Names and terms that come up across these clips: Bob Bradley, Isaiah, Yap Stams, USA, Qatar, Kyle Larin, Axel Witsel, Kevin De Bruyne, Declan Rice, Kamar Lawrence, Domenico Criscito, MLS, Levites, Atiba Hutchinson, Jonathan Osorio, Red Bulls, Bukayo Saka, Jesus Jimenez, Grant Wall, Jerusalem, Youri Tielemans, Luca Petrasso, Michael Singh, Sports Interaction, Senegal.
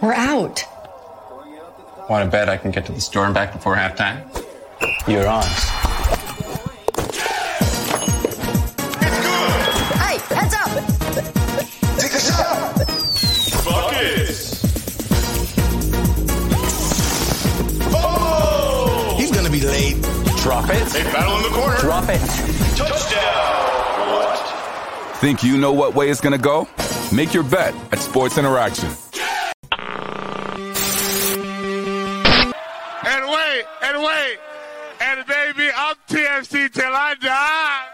We're out. Want to bet I can get to the store and back before halftime? You're on. That's good. Hey, heads up. Take a shot. Buckets. Oh! He's going to be late. Drop it. They battle in the corner. Drop it. Touchdown. What? Think you know what way it's going to go? Make your bet at Sports Interaction. And wait, and baby, I'm TFC till I die.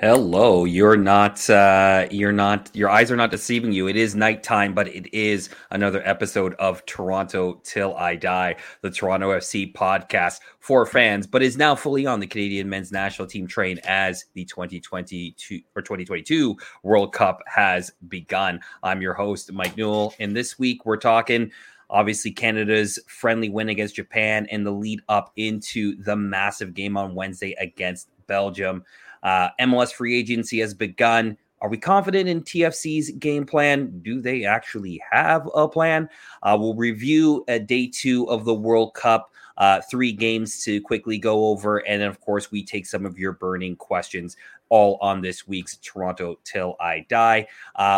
Hello, your eyes are not deceiving you. It is nighttime, but it is another episode of Toronto Till I Die, the Toronto FC podcast for fans, but is now fully on the Canadian men's national team train as the 2022 World Cup has begun. I'm your host, Mike Newell, and this week we're talking, obviously, Canada's friendly win against Japan and the lead up into the massive game on Wednesday against Belgium. MLS free agency has begun. Are we confident in TFC's game plan? Do they actually have a plan? We'll review day two of the World Cup, three games to quickly go over. And then, of course, we take some of your burning questions all on this week's Toronto Till I Die.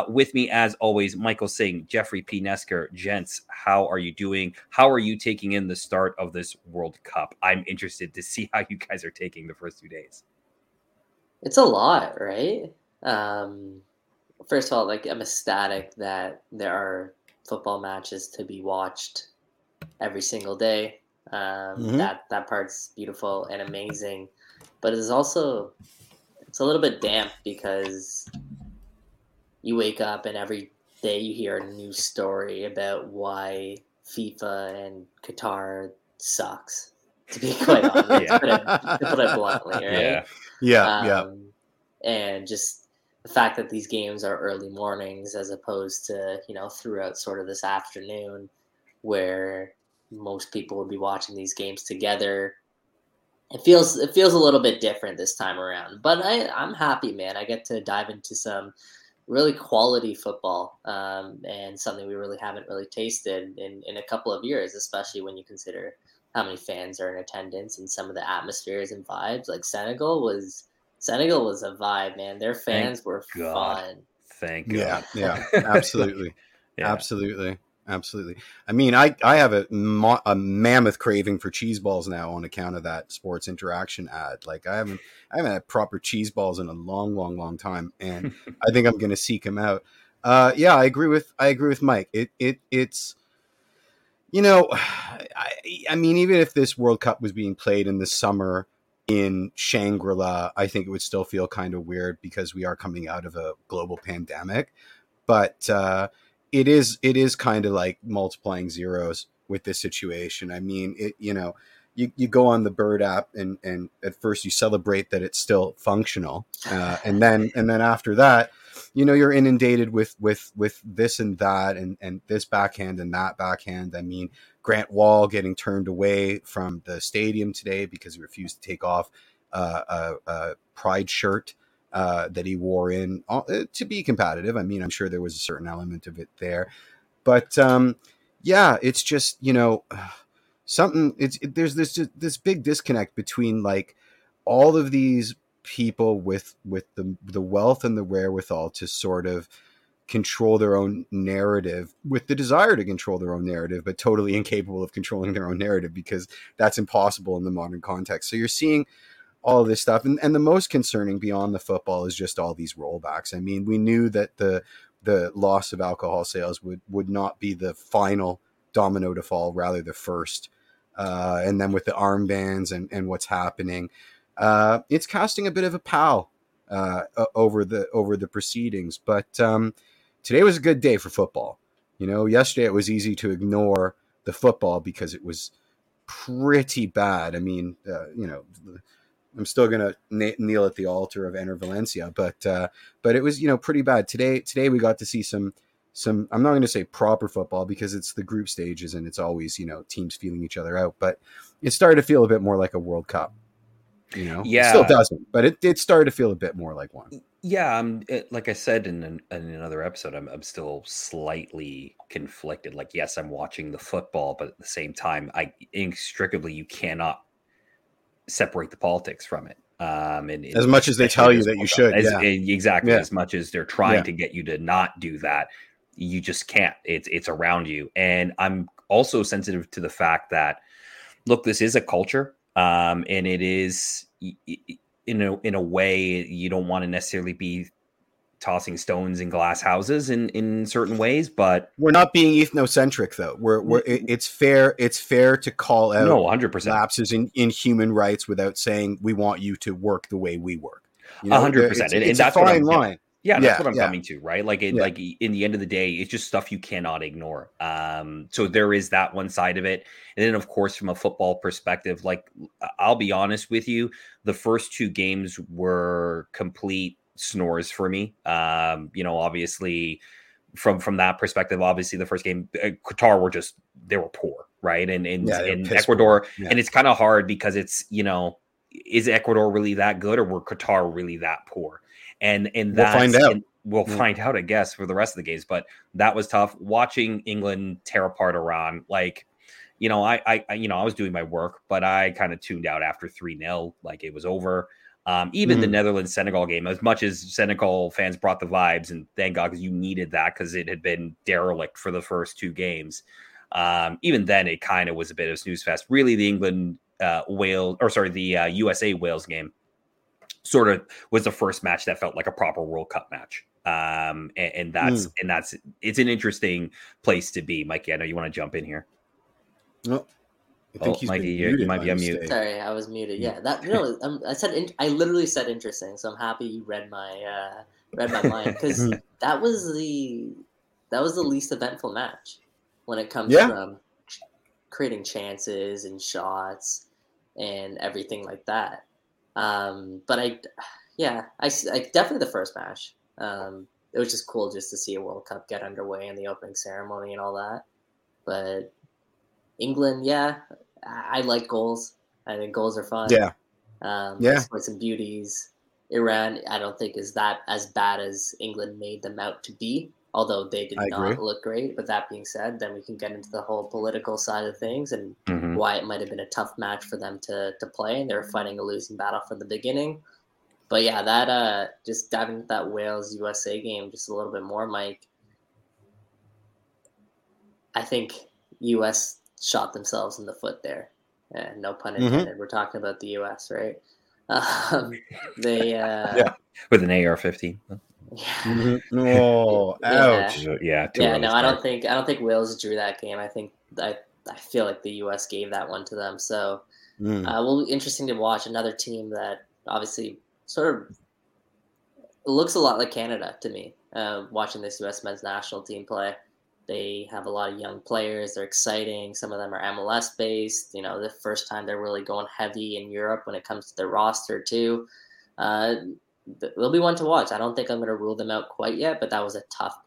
With me, as always, Michael Singh, Jeffrey P Nesker. Gents, how are you doing? How are you taking in the start of this World Cup? I'm interested to see how you guys are taking the first 2 days. It's a lot, right? First of all, I'm ecstatic that there are football matches to be watched every single day. That part's beautiful and amazing, but it's a little bit damp because you wake up and every day you hear a new story about why FIFA and Qatar sucks, to be quite honest, to put it bluntly, right? And just the fact that these games are early mornings as opposed to, throughout sort of this afternoon where most people would be watching these games together. It feels a little bit different this time around, but I'm happy, man. I get to dive into some really quality football and something we really haven't really tasted in a couple of years, especially when you consider how many fans are in attendance and some of the atmospheres and vibes. Like Senegal was a vibe, man. Their fans were fun. Thank God. Yeah, absolutely. Absolutely. I mean, I have a mammoth craving for cheese balls now on account of that Sports Interaction ad. Like I haven't had proper cheese balls in a long time, and I think I'm going to seek them out. I agree with Mike. It's I mean, even if this World Cup was being played in the summer in Shangri-La, I think it would still feel kind of weird because we are coming out of a global pandemic. But it is kind of like multiplying zeros with this situation. I mean, you go on the Bird app and at first you celebrate that it's still functional, and then after that, you're inundated with this and that and this backhand and that backhand. I mean, Grant Wall getting turned away from the stadium today because he refused to take off a pride shirt that he wore in to be competitive. I mean, I'm sure there was a certain element of it there, but it's just, something. There's this big disconnect between like all of these people with the wealth and the wherewithal to sort of control their own narrative, with the desire to control their own narrative, but totally incapable of controlling their own narrative because that's impossible in the modern context. So you're seeing all of this stuff. And the most concerning beyond the football is just all these rollbacks. I mean, we knew that the loss of alcohol sales would not be the final domino to fall, rather the first. And then with the armbands and what's happening, it's casting a bit of a pall over the proceedings. But today was a good day for football. Yesterday it was easy to ignore the football because it was pretty bad. I mean, I'm still going to kneel at the altar of Ener Valencia, but it was pretty bad. Today we got to see some some, I'm not going to say proper football because it's the group stages and it's always, you know, teams feeling each other out, but it started to feel a bit more like a World Cup, you know? Yeah. It still doesn't, but it started to feel a bit more like one. Yeah. Like I said in another episode, I'm still slightly conflicted. Like, yes, I'm watching the football, but at the same time, inextricably, you cannot separate the politics from it. And as much as they tell you that you should, exactly, as much as they're trying to get you to not do that, you just can't. It's around you. And I'm also sensitive to the fact that, look, this is a culture, and it is, in a way, you don't want to necessarily be tossing stones in glass houses in certain ways, but we're not being ethnocentric though. It's fair to call out 100% lapses in human rights without saying we want you to work the way we work. 100%. And that's a fine line. Yeah, that's what I'm coming to, right? Like in the end of the day, it's just stuff you cannot ignore. So there is that one side of it. And then of course, from a football perspective, like I'll be honest with you, the first two games were complete snores for me. Obviously from that perspective, obviously the first game, Qatar were just, they were poor, right? And Ecuador, and it's kind of hard because it's, you know, is Ecuador really that good or were Qatar really that poor? And we'll find out. Find out, I guess, for the rest of the games, but that was tough. Watching England tear apart Iran, like, you know, I was doing my work, but I kind of tuned out after 3-0, like it was over. The Netherlands-Senegal game, as much as Senegal fans brought the vibes, and thank God, because you needed that because it had been derelict for the first two games. Even then, it kind of was a bit of a snooze fest. Really, the USA-Wales game sort of was the first match that felt like a proper World Cup match. And that's it's an interesting place to be. Mikey, I know you want to jump in here. Nope. You might be unmuted. Sorry, I was muted. Yeah, I literally said interesting, so I'm happy you read my mind because that was the least eventful match when it comes from creating chances and shots and everything like that. But I definitely the first match. It was just cool just to see a World Cup get underway in the opening ceremony and all that, but. England, I like goals. I think goals are fun. With some beauties. Iran, I don't think is that as bad as England made them out to be, although they did not look great. But that being said, then we can get into the whole political side of things and why it might have been a tough match for them to play. And they were fighting a losing battle from the beginning. But yeah, that just diving into that Wales-USA game just a little bit more, Mike. I think U.S. shot themselves in the foot there. And no pun intended. We're talking about the U.S., right? With an AR-15. Yeah. Mm-hmm. Oh, ouch. I don't think Wales drew that game. I feel like the U.S. gave that one to them. So, will be interesting to watch another team that obviously sort of looks a lot like Canada to me, watching this U.S. men's national team play. They have a lot of young players. They're exciting. Some of them are MLS based. You know, the first time they're really going heavy in Europe when it comes to their roster too. They'll be one to watch. I don't think I'm going to rule them out quite yet, but that was a tough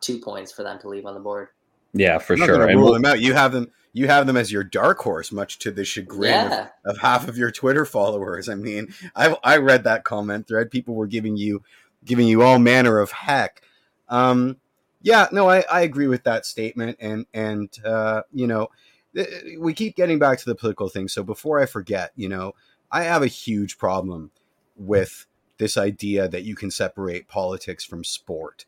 2 points for them to leave on the board. Yeah, for sure. Not rule them out. You have them as your dark horse, much to the chagrin of half of your Twitter followers. I mean, I read that comment thread. People were giving you all manner of heck. I agree with that statement. And we keep getting back to the political thing. So before I forget, I have a huge problem with this idea that you can separate politics from sport.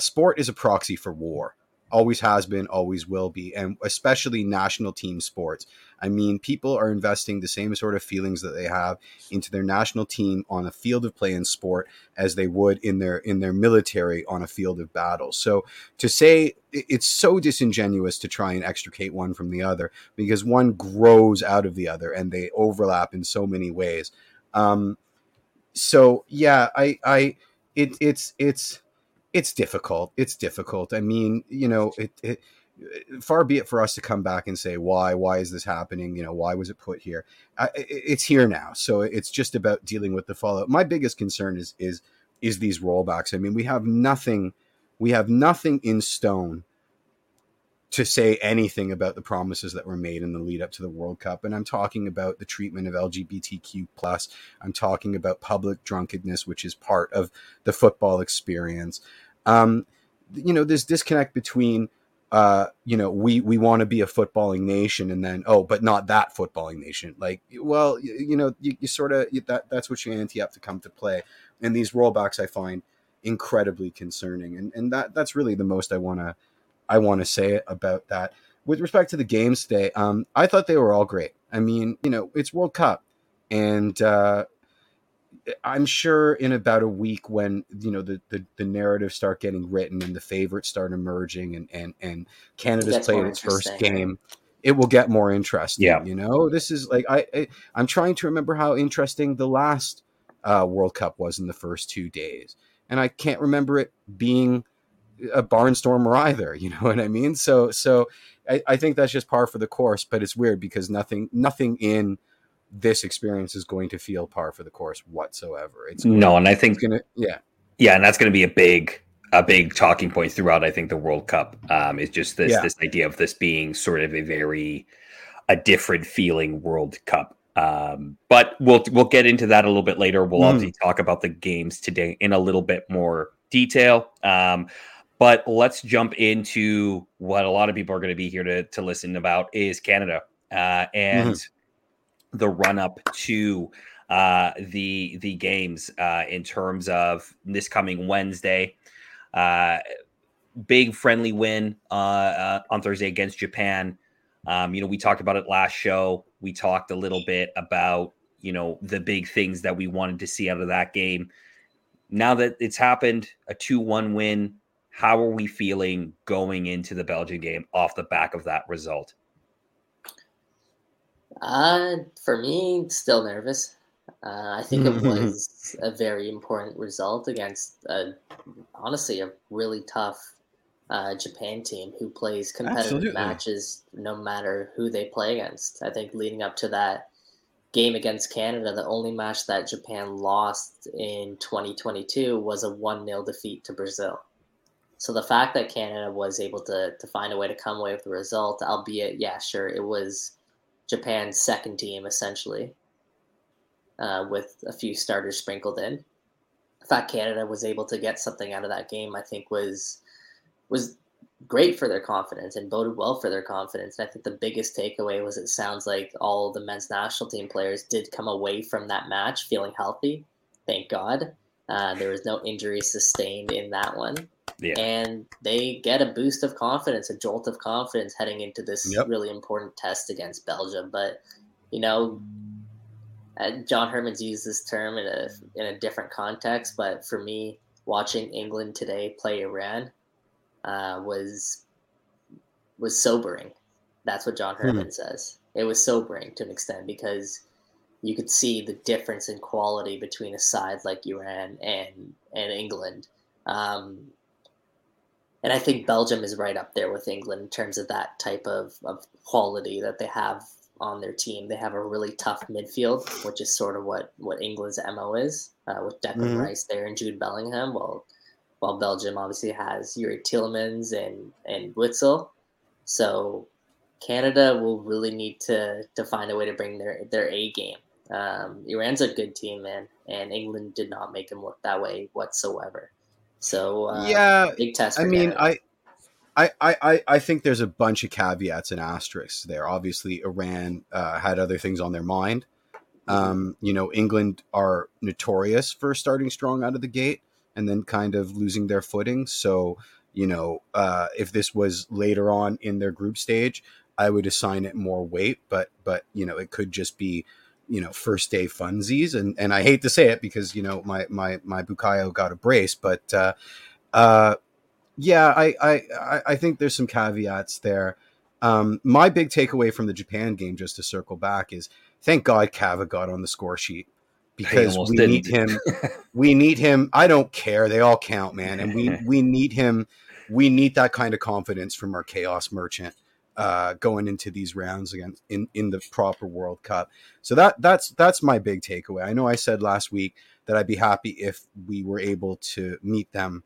Sport is a proxy for war. Always has been, always will be. And especially national team sports. I mean, people are investing the same sort of feelings that they have into their national team on a field of play in sport as they would in their military on a field of battle. So to say it's so disingenuous to try and extricate one from the other because one grows out of the other and they overlap in so many ways. It's difficult. It's difficult. I mean, far be it for us to come back and say, why is this happening? Why was it put here? It's here now. So it's just about dealing with the fallout. My biggest concern is these rollbacks. I mean, we have nothing We have nothing in stone to say anything about the promises that were made in the lead up to the World Cup. And I'm talking about the treatment of LGBTQ+. I'm talking about public drunkenness, which is part of the football experience. You know, this disconnect between, you know, we want to be a footballing nation and then, oh, but not that footballing nation. Like, well, you know, you sort of, that's what you ante up to come to play. And these rollbacks I find incredibly concerning. And that's really the most I want to say about that. With respect to the games today, I thought they were all great. I mean, you know, it's World Cup, and I'm sure in about a week when, you know, the narratives start getting written and the favorites start emerging and Canada's played its first game, it will get more interesting. Yeah. You know, this is like, I'm trying to remember how interesting the last World Cup was in the first 2 days. And I can't remember it being a barnstormer either, you know what I mean? So I think that's just par for the course, but it's weird because nothing in this experience is going to feel par for the course whatsoever. It's no, and I think yeah, and that's going to be a big talking point throughout. I think the World Cup is just this this idea of this being sort of a different feeling World Cup. But we'll get into that a little bit later. We'll obviously talk about the games today in a little bit more detail. But let's jump into what a lot of people are going to be here to listen about is Canada and the run up to the games in terms of this coming Wednesday. Big friendly win on Thursday against Japan. You know, we talked about it last show. We talked a little bit about, you know, the big things that we wanted to see out of that game. Now that it's happened, a 2-1 win, how are we feeling going into the Belgian game off the back of that result? For me, still nervous. I think it was a very important result against, honestly, a really tough Japan team who plays competitive matches no matter who they play against. I think leading up to that game against Canada, the only match that Japan lost in 2022 was a 1-0 defeat to Brazil. So the fact that Canada was able to find a way to come away with the result, albeit, yeah, sure, it was Japan's second team, essentially, with a few starters sprinkled in. The fact Canada was able to get something out of that game, I think, was great for their confidence and boded well for their confidence. And I think the biggest takeaway was it sounds like all the men's national team players did come away from that match feeling healthy. Thank God. There was no injury sustained in that one. Yeah. And they get a boost of confidence, a jolt of confidence heading into this really important test against Belgium. But, you know, John Herdman's used this term in a different context. But for me, watching England today play Iran was sobering. That's what John Herdman says. It was sobering to an extent because you could see the difference in quality between a side like Iran and England. And I think Belgium is right up there with England in terms of that type of quality that they have on their team. They have a really tough midfield, which is sort of what England's MO is, with Declan Rice there and Jude Bellingham, while Belgium obviously has Yuri Tielemans and Witsel. So Canada will really need to find a way to bring their A game. Iran's a good team, man, and England did not make them look that way whatsoever. So big test. I mean, I think there's a bunch of caveats and asterisks there. Obviously, Iran had other things on their mind. You know, England are notorious for starting strong out of the gate and then kind of losing their footing. So, you know, if this was later on in their group stage, I would assign it more weight. But you know, it could just be, you know, first day funsies. And I hate to say it because, you know, my Bukayo got a brace, but I think there's some caveats there. My big takeaway from the Japan game, just to circle back, is thank God Kava got on the score sheet because we need him. We need him. I don't care. They all count, man. And we need him. We need that kind of confidence from our chaos merchant going into these rounds again in the proper World Cup. So that's my big takeaway. I know I said last week that I'd be happy if we were able to meet them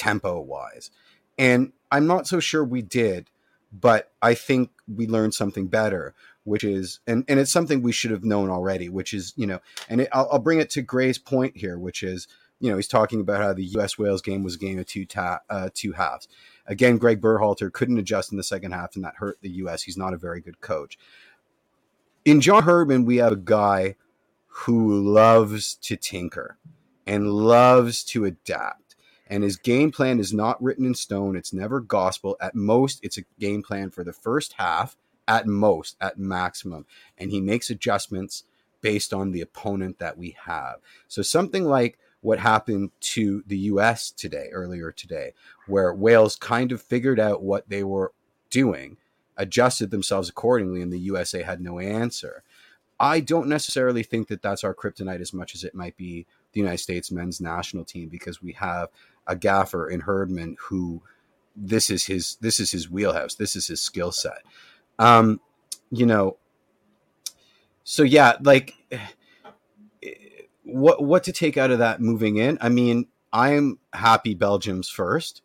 tempo-wise. And I'm not so sure we did, but I think we learned something better, which is, and it's something we should have known already, which is, you know, and I'll bring it to Gray's point here, which is, you know, he's talking about how the U.S.-Wales game was a game of two halves. Again, Greg Berhalter couldn't adjust in the second half, and that hurt the U.S. He's not a very good coach. In John Herdman, we have a guy who loves to tinker and loves to adapt. And his game plan is not written in stone. It's never gospel. At most, it's a game plan for the first half, at most, at maximum. And he makes adjustments based on the opponent that we have. So something like what happened to the US today, earlier today, where Wales kind of figured out what they were doing, adjusted themselves accordingly, and the USA had no answer. I don't necessarily think that that's our kryptonite as much as it might be the United States men's national team, because we have a gaffer in Herdman who this is his wheelhouse. This is his skill set. You know, so yeah, like what to take out of that moving in? I mean, I'm happy Belgium's first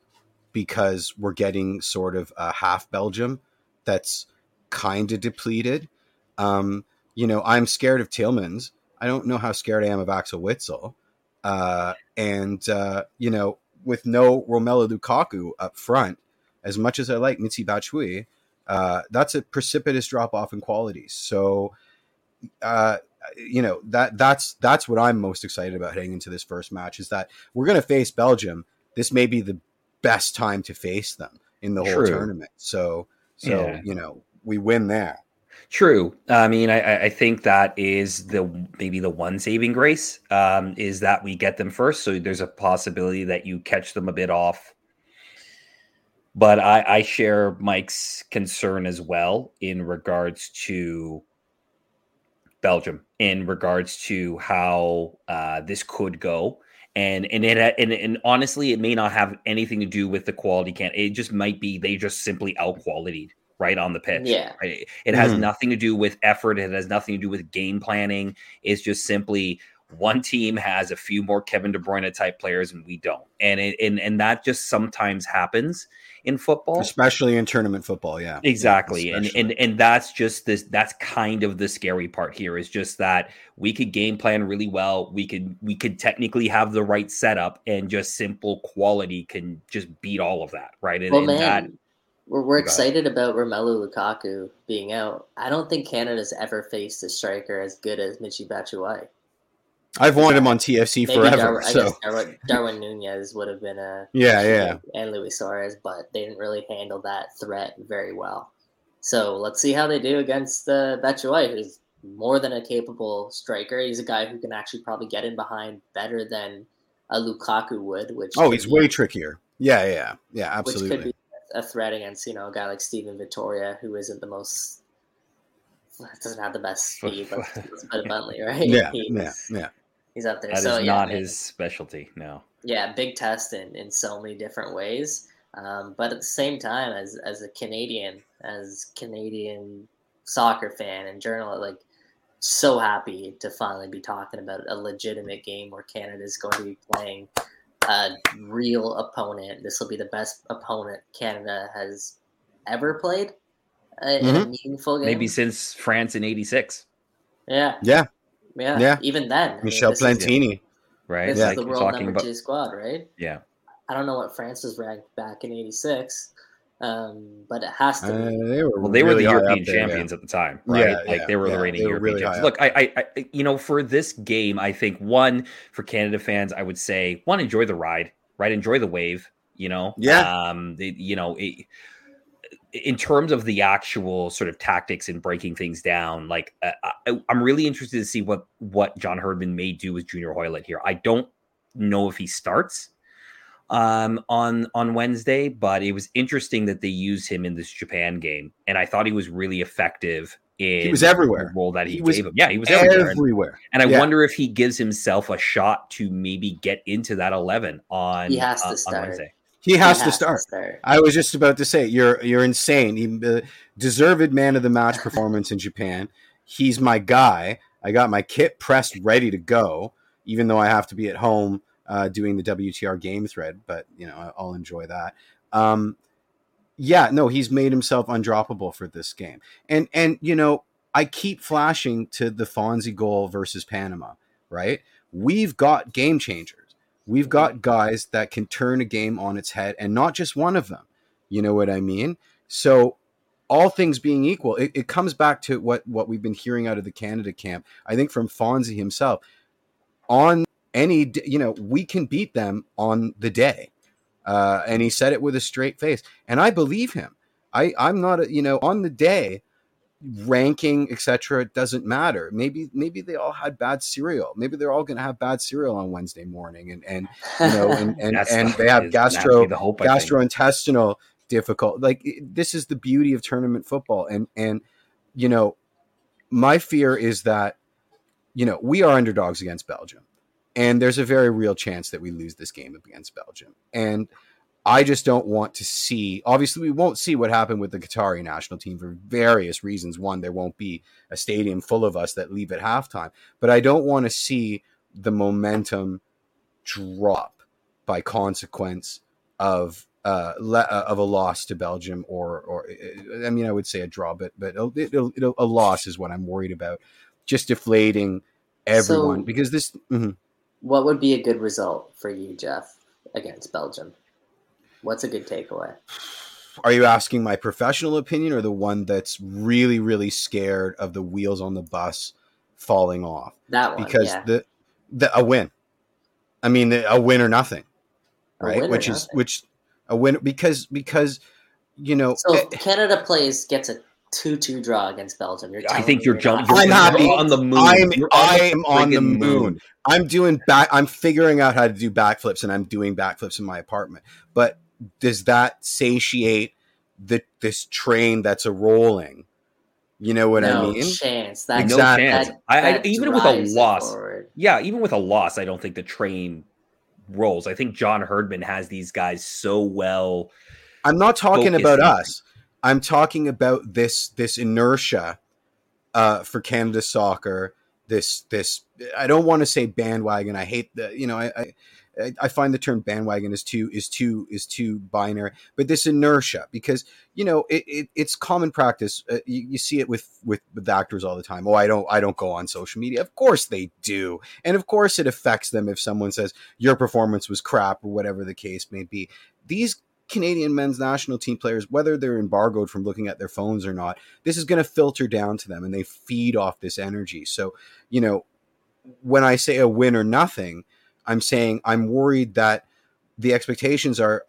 because we're getting sort of a half Belgium that's kind of depleted. You know, I'm scared of Tillmans. I don't know how scared I am of Axel Witsel. You know, with no Romelu Lukaku up front, as much as I like Michy Batshuayi, that's a precipitous drop off in quality. So, you know, that's what I'm most excited about heading into this first match, is that we're going to face Belgium. This may be the best time to face them in the whole tournament. So yeah. You know, we win there. True. I mean, I think that is maybe the one saving grace, is that we get them first. So there's a possibility that you catch them a bit off. But I share Mike's concern as well in regards to Belgium, in regards to how this could go. And honestly, it may not have anything to do with the quality. It just might be they just simply out-qualityed right on the pitch. Yeah. Right? It has nothing to do with effort. It has nothing to do with game planning. It's just simply one team has a few more Kevin De Bruyne type players and we don't. And that just sometimes happens in football, especially in tournament football. Yeah, exactly. And that's just this, that's kind of the scary part here, is just that we could game plan really well. We could technically have the right setup, and just simple quality can just beat all of that. Right. We're excited about Romelu Lukaku being out. I don't think Canada's ever faced a striker as good as Michy Batshuayi. I've wanted him on TFC forever. Darwin Nunez would have been and Luis Suarez, but they didn't really handle that threat very well. So let's see how they do against Batshuayi, who's more than a capable striker. He's a guy who can actually probably get in behind better than a Lukaku would. Way trickier. Yeah, absolutely. Which could be a threat against, you know, a guy like Steven Vittoria, who isn't the most. Doesn't have the best speed, but let's put it bluntly, right? Yeah. He's up there. That is not his specialty, no. Yeah, big test in so many different ways. But at the same time, as a Canadian, soccer fan and journalist, like, so happy to finally be talking about a legitimate game where Canada is going to be playing a real opponent. This will be the best opponent Canada has ever played in a meaningful game. Maybe since France in '86. Yeah. Even then, Michel Platini, right? This is the world number 2 squad, right? Yeah. I don't know what France was ranked back in '86, but it has to. Be. They were the European champions at the time, right? They were the reigning European champions. Look, I, you know, for this game, I think for Canada fans, I would say enjoy the ride, right? Enjoy the wave, you know. Yeah. In terms of the actual sort of tactics and breaking things down, like I'm really interested to see what John Herdman may do with Junior Hoylett here. I don't know if he starts on Wednesday, but it was interesting that they used him in this Japan game, and I thought he was really effective. He was everywhere. The role that he gave him. Yeah, he was everywhere. And I wonder if he gives himself a shot to maybe get into that 11 on Wednesday. He has to start. I was just about to say, you're insane. Deserved man of the match performance in Japan. He's my guy. I got my kit pressed, ready to go, even though I have to be at home doing the WTR game thread, but you know, I'll enjoy that. Yeah, no, he's made himself undroppable for this game. And you know, I keep flashing to the Fonzie goal versus Panama, right? We've got game changers. We've got guys that can turn a game on its head, and not just one of them. You know what I mean? So all things being equal, it comes back to what we've been hearing out of the Canada camp, I think from Fonzie himself. On any, you know, we can beat them on the day. And he said it with a straight face, and I believe him. I'm not, you know, on the day, ranking, etc. It doesn't matter. Maybe they all had bad cereal. Maybe they're all going to have bad cereal on Wednesday morning, and you know, and they have gastrointestinal difficult. Like this is the beauty of tournament football, and you know, my fear is that, you know, we are underdogs against Belgium. And there's a very real chance that we lose this game against Belgium. And I just don't want to see, obviously we won't see what happened with the Qatari national team for various reasons. One, there won't be a stadium full of us that leave at halftime, but I don't want to see the momentum drop by consequence of a loss to Belgium or, I mean, I would say a draw, but a loss is what I'm worried about, just deflating everyone because this, mm-hmm. What would be a good result for you, Jeff, against Belgium? What's a good takeaway? Are you asking my professional opinion or the one that's really, really scared of the wheels on the bus falling off? That one, because yeah. A win. I mean, a win or nothing, right? A win because you know. So if Canada gets a 2-2 draw against Belgium. I think you're jumping. I'm happy on the moon. I'm on the moon. I'm figuring out how to do backflips, and I'm doing backflips in my apartment. But does that satiate this train that's a rolling? You know what I mean? Chance. That, exactly. No chance. Even with a loss. Forward. Yeah, even with a loss, I don't think the train rolls. I think John Herdman has these guys so well. I'm not talking about us. I'm talking about this inertia for Canada soccer. This I don't want to say bandwagon. I hate the, you know, I find the term bandwagon is too binary. But this inertia, because you know it's common practice. You see it with actors all the time. Oh, I don't go on social media. Of course they do, and of course it affects them if someone says your performance was crap or whatever the case may be. These Canadian men's national team players, whether they're embargoed from looking at their phones or not, this is going to filter down to them, and they feed off this energy. So, you know, when I say a win or nothing, I'm saying I'm worried that the expectations are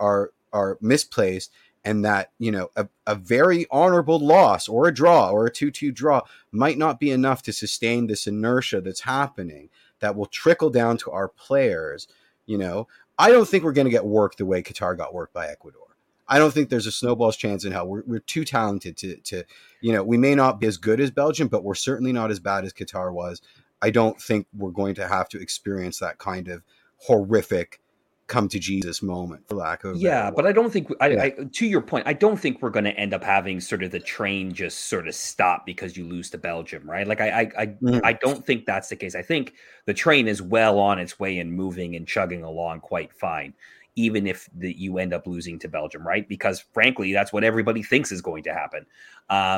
misplaced, and that, you know, a very honorable loss or a draw or a 2-2 draw might not be enough to sustain this inertia that's happening that will trickle down to our players. You know, I don't think we're going to get worked the way Qatar got worked by Ecuador. I don't think there's a snowball's chance in hell. We're too talented to, you know, we may not be as good as Belgium, but we're certainly not as bad as Qatar was. I don't think we're going to have to experience that kind of horrific come to Jesus moment, for lack of a better word. But I don't think, to your point, I don't think we're going to end up having sort of the train just sort of stop because you lose to Belgium, right? Like I don't think that's the case. I think the train is well on its way and moving and chugging along quite fine, even if you end up losing to Belgium, right? Because frankly, that's what everybody thinks is going to happen.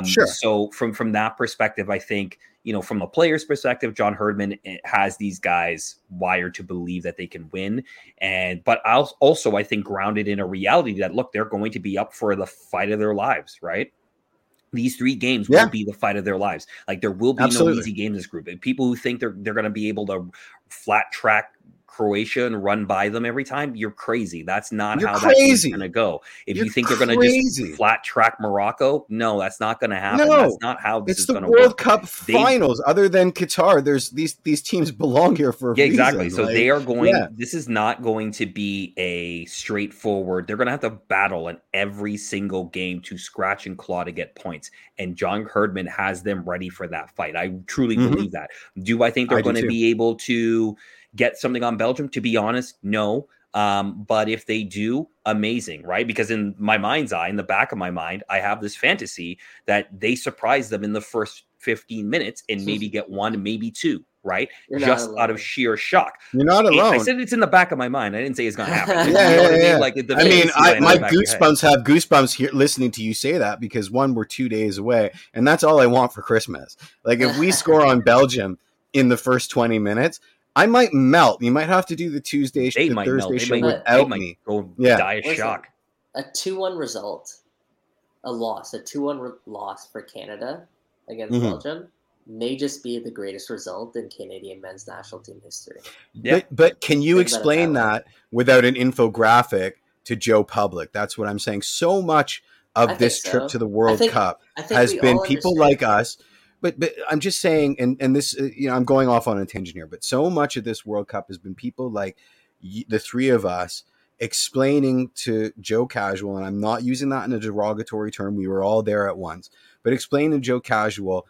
Sure. So from that perspective, I think, you know, from a player's perspective, John Herdman has these guys wired to believe that they can win. But also, I think, grounded in a reality that, look, they're going to be up for the fight of their lives, right? These three games will be the fight of their lives. Like, there will be no easy game in this group. And people who think they're going to be able to flat track Croatia and run by them every time, you're crazy. That's not how that is going to go. If you think they're going to just flat track Morocco, no, that's not going to happen. No, that's not how this is going to work. It's the World Cup finals. Other than Qatar, there's these teams belong here for a reason. Exactly. So they are going. Yeah. This is not going to be a straightforward. They're going to have to battle in every single game to scratch and claw to get points. And John Herdman has them ready for that fight. I truly believe that. Do I think they're going to be able to get something on Belgium? To be honest, no. But if they do, amazing, right? Because in my mind's eye, in the back of my mind, I have this fantasy that they surprise them in the first 15 minutes and maybe get one, maybe two, right? Just out of sheer shock. You're not alone. I said it's in the back of my mind. I didn't say it's going to happen. I have goosebumps here listening to you say that, because one, we're 2 days away, and that's all I want for Christmas. Like, if we score on Belgium in the first 20 minutes, I might melt. You might have to do the Tuesday show, the Thursday show without me. Die of shock. A 2-1 result, a 2-1 loss for Canada against Belgium may just be the greatest result in Canadian men's national team history. Yeah. But can you explain that without an infographic to Joe Public? That's what I'm saying. So much of this trip to the World Cup has been people like us. But I'm just saying, and this, I'm going off on a tangent here, but so much of this World Cup has been people like the three of us explaining to Joe Casual, and I'm not using that in a derogatory term. We were all there at once, but explain to Joe Casual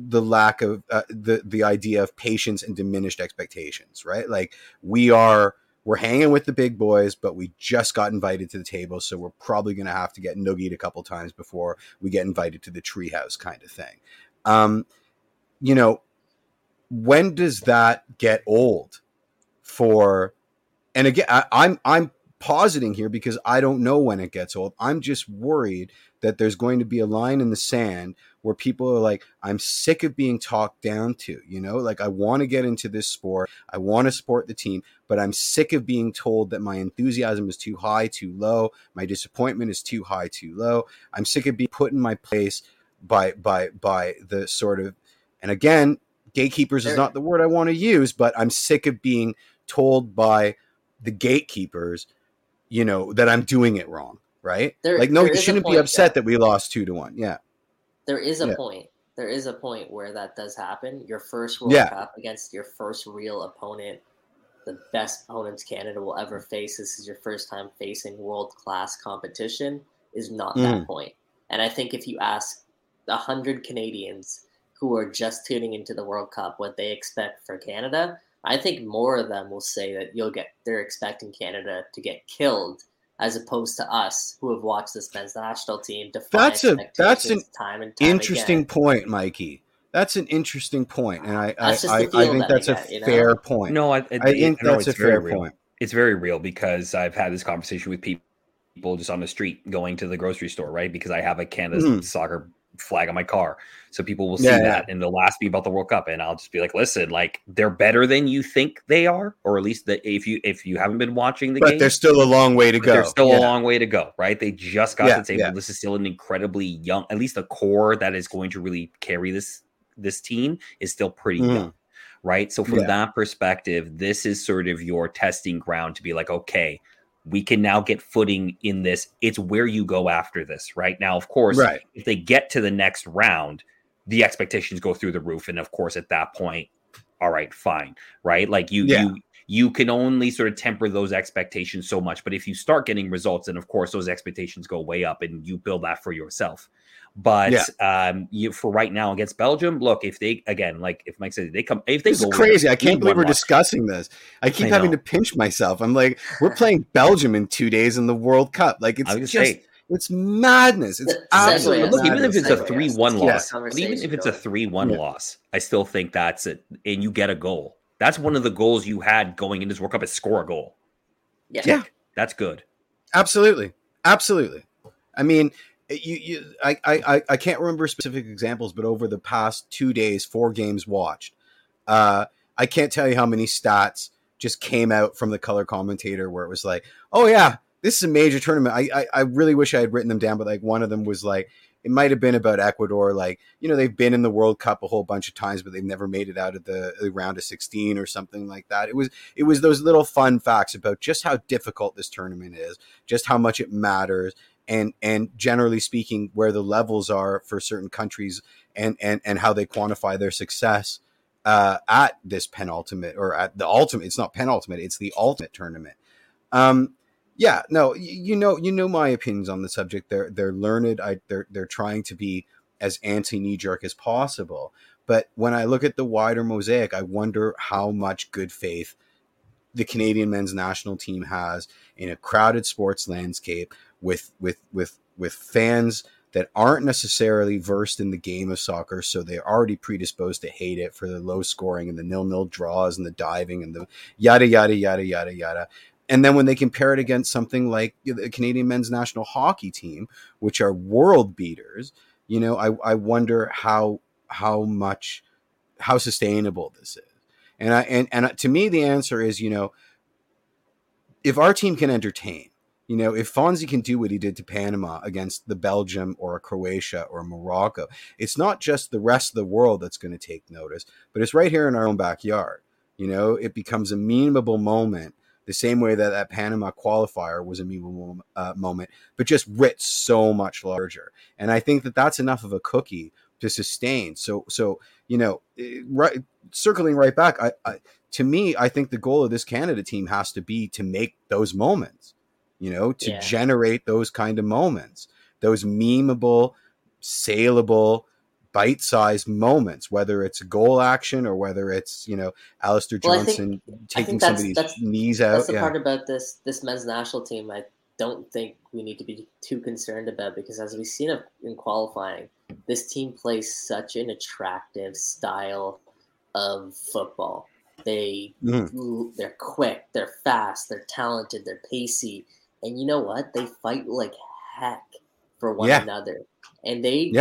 the lack of the idea of patience and diminished expectations, right? Like we're hanging with the big boys, but we just got invited to the table, so we're probably going to have to get noogied a couple times before we get invited to the treehouse kind of thing. When does that get old for? And again, I'm positing here because I don't know when it gets old. I'm just worried that there's going to be a line in the sand where people are like, I'm sick of being talked down to, like, I want to get into this sport. I want to support the team, but I'm sick of being told that my enthusiasm is too high, too low. My disappointment is too high, too low. I'm sick of being put in my place by the sort of, and again, gatekeepers is not the word I want to use, but I'm sick of being told by the gatekeepers, that I'm doing it wrong, right? You shouldn't be upset that we lost 2-1. Yeah. There is a point where that does happen. Your first World Cup against your first real opponent, the best opponents Canada will ever face. This is your first time facing world-class competition, is not that point. And I think if you ask 100 Canadians who are just tuning into the World Cup what they expect for Canada, I think more of them will say that they're expecting Canada to get killed, as opposed to us who have watched this men's national team defy expectations. That's an interesting point, Mikey. That's an interesting point, and I think that's a fair point. No, I think that's a fair point. It's very real, because I've had this conversation with people just on the street going to the grocery store, right? Because I have a Canada soccer flag on my car, so people will see that, and they'll ask me about the World Cup, and I'll just be like, listen, like, they're better than you think they are, or at least that if you haven't been watching the game. But there's still a long way to go. There's still a long way to go, right? They just got to the table. This is still an incredibly young, at least the core that is going to really carry this team is still pretty young, right? So from that perspective, this is sort of your testing ground to be like, okay, we can now get footing in this. It's where you go after this right now. Of course, if they get to the next round, the expectations go through the roof. And of course, at that point, all right, fine. Right. Like you can only sort of temper those expectations so much, but if you start getting results, then of course those expectations go way up and you build that for yourself. But for right now against Belgium, look, if they, again, like if Mike said, this is crazy. I can't believe we're discussing this. I keep having to pinch myself. I'm like, we're playing Belgium in 2 days in the World Cup. Like, it's just, it's madness. It's absolutely madness. Even if it's a 3-1 loss, I still think that's it. And you get a goal. That's one of the goals you had going into this World Cup, is score a goal. Yeah. That's good. Absolutely. I mean, I can't remember specific examples, but over the past 2 days, 4 games watched, I can't tell you how many stats just came out from the color commentator where it was like, oh yeah, this is a major tournament. I really wish I had written them down, but like one of them was like, it might have been about Ecuador. Like, they've been in the World Cup a whole bunch of times, but they've never made it out of the round of 16 or something like that. It was those little fun facts about just how difficult this tournament is, just how much it matters. And generally speaking, where the levels are for certain countries and how they quantify their success at this penultimate, or at the ultimate. It's not penultimate, it's the ultimate tournament. You know my opinions on the subject. They're learned. They're trying to be as anti-knee jerk as possible. But when I look at the wider mosaic, I wonder how much good faith the Canadian men's national team has in a crowded sports landscape with fans that aren't necessarily versed in the game of soccer, so they're already predisposed to hate it for the low scoring and the 0-0 draws and the diving and the yada, yada, yada, yada, yada. And then when they compare it against something like the Canadian men's national hockey team, which are world beaters, you know, I wonder how sustainable this is. And to me, the answer is, you know, if our team can entertain, you know, if Fonzie can do what he did to Panama against the Belgium or Croatia or Morocco, it's not just the rest of the world that's going to take notice, but it's right here in our own backyard. You know, it becomes a memeable moment the same way that Panama qualifier was a memeable moment, but just writ so much larger. And I think that that's enough of a cookie to sustain. So you know, right, circling right back, I think the goal of this Canada team has to be to make those moments. You know, to generate those kind of moments, those memeable, saleable, bite-sized moments, whether it's goal action or whether it's, you know, Alistair Johnson taking somebody's knees out. That's the part about this men's national team I don't think we need to be too concerned about, because as we've seen in qualifying, this team plays such an attractive style of football. They're quick, they're fast, they're talented, they're pacey. And you know what? They fight like heck for one another. And they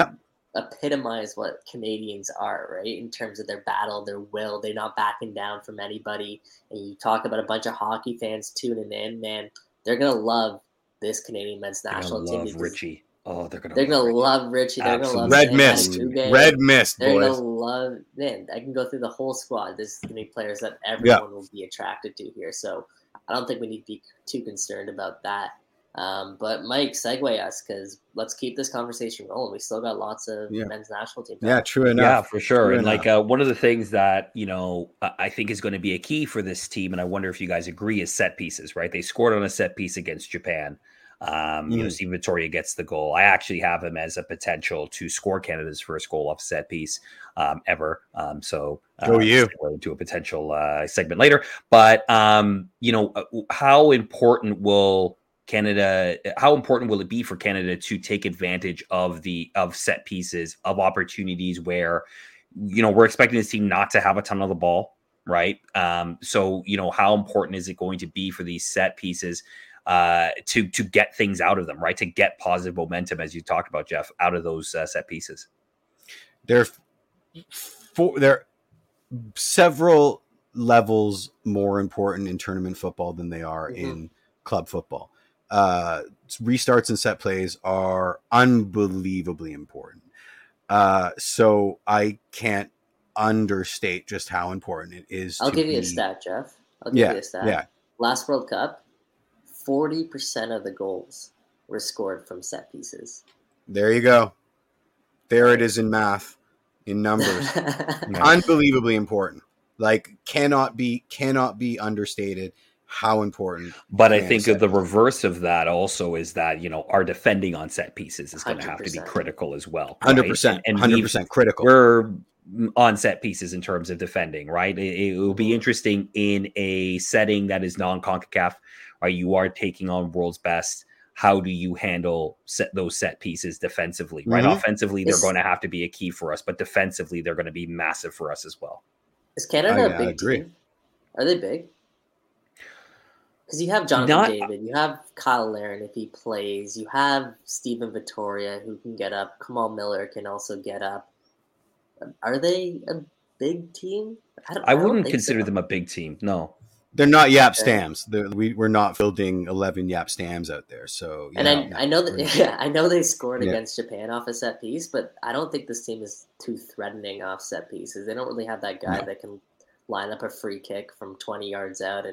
epitomize what Canadians are, right? In terms of their battle, their will. They're not backing down from anybody. And you talk about a bunch of hockey fans tuning in, man. They're going to love this Canadian men's national team. They're going to love Richie. Oh, they're gonna love Richie. They're gonna love Red Mist. They're gonna love. Man, I can go through the whole squad. There's gonna be players that everyone will be attracted to here. So I don't think we need to be too concerned about that. But Mike, segue us, because let's keep this conversation rolling. We still got lots of men's national team. Yeah, true enough. Yeah, for sure. True and enough. Like one of the things that, you know, I think is going to be a key for this team, and I wonder if you guys agree, is set pieces. Right? They scored on a set piece against Japan. You know, Steven Vittoria gets the goal. I actually have him as a potential to score Canada's first goal off set piece ever. So you to a potential segment later, but you know, how important will it be for Canada to take advantage of set pieces, of opportunities where, you know, we're expecting this team not to have a ton of the ball. Right. So, you know, how important is it going to be for these set pieces to get things out of them, right? To get positive momentum, as you talked about, Jeff, out of those set pieces. There are several levels more important in tournament football than they are in club football. Restarts and set plays are unbelievably important. So I can't understate just how important it is. I'll give you a stat, Jeff. Last World Cup, 40% of the goals were scored from set pieces. There you go. There it is in math, in numbers. Unbelievably important. Like cannot be understated how important. But I think the reverse of that also is that, you know, our defending on set pieces is going to have to be critical as well. Right? 100%. And 100% critical. We're on set pieces in terms of defending, right? It will be interesting in a setting that is non-CONCACAF. You are taking on world's best. How do you handle those set pieces defensively, right? Offensively, they're going to have to be a key for us, but defensively, they're going to be massive for us as well. Is Canada a big team? Are they big? Because you have Jonathan David, you have Kyle Larin if he plays, you have Steven Vittoria who can get up, Kamal Miller can also get up. Are they a big team? I wouldn't consider them a big team, no. They're not Yap Stams. We're not building 11 Yap Stams out there. So, I know they scored against Japan off a set piece, but I don't think this team is too threatening off set pieces. They don't really have that guy that can line up a free kick from 20 yards out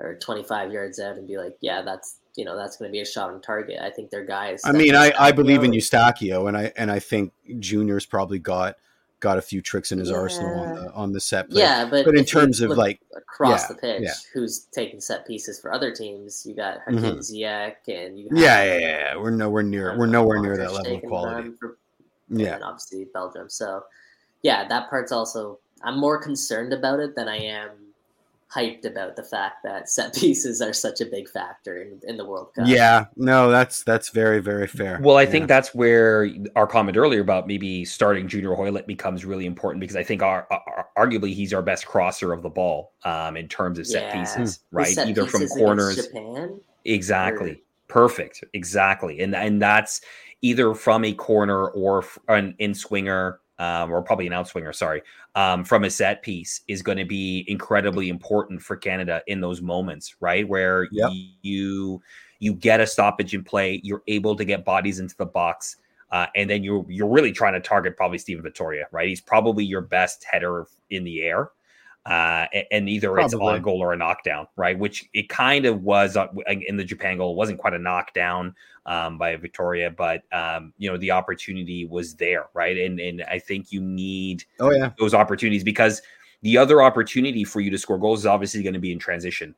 or 25 yards out and be like, yeah, that's going to be a shot on target. I think their guy is. I mean, I believe in Eustachio, and I think Junior's probably got a few tricks in his arsenal on the set play. Yeah, but in terms of like across the pitch, who's taking set pieces for other teams? You got Hakim Ziyech, and you have we're nowhere near that level of quality. And obviously Belgium. So that part's also I'm more concerned about it than I am hyped about the fact that set pieces are such a big factor in the World Cup. Yeah, no, that's very, very fair. Well, I think that's where our comment earlier about maybe starting Junior Hoylett becomes really important, because I think arguably he's our best crosser of the ball in terms of set pieces, right? Set either pieces from corners. Japan? Exactly. Or... Perfect. Exactly. And that's either from a corner or an in-swinger, or probably an outswinger, from a set piece is going to be incredibly important for Canada in those moments, right? Where you get a stoppage in play, you're able to get bodies into the box, and then you're really trying to target probably Steven Vittoria, right? He's probably your best header in the air, and either it's on goal or a knockdown, right? Which it kind of was in the Japan goal. It wasn't quite a knockdown by Vittoria, but the opportunity was there, right? And I think you need those opportunities, because the other opportunity for you to score goals is obviously going to be in transition.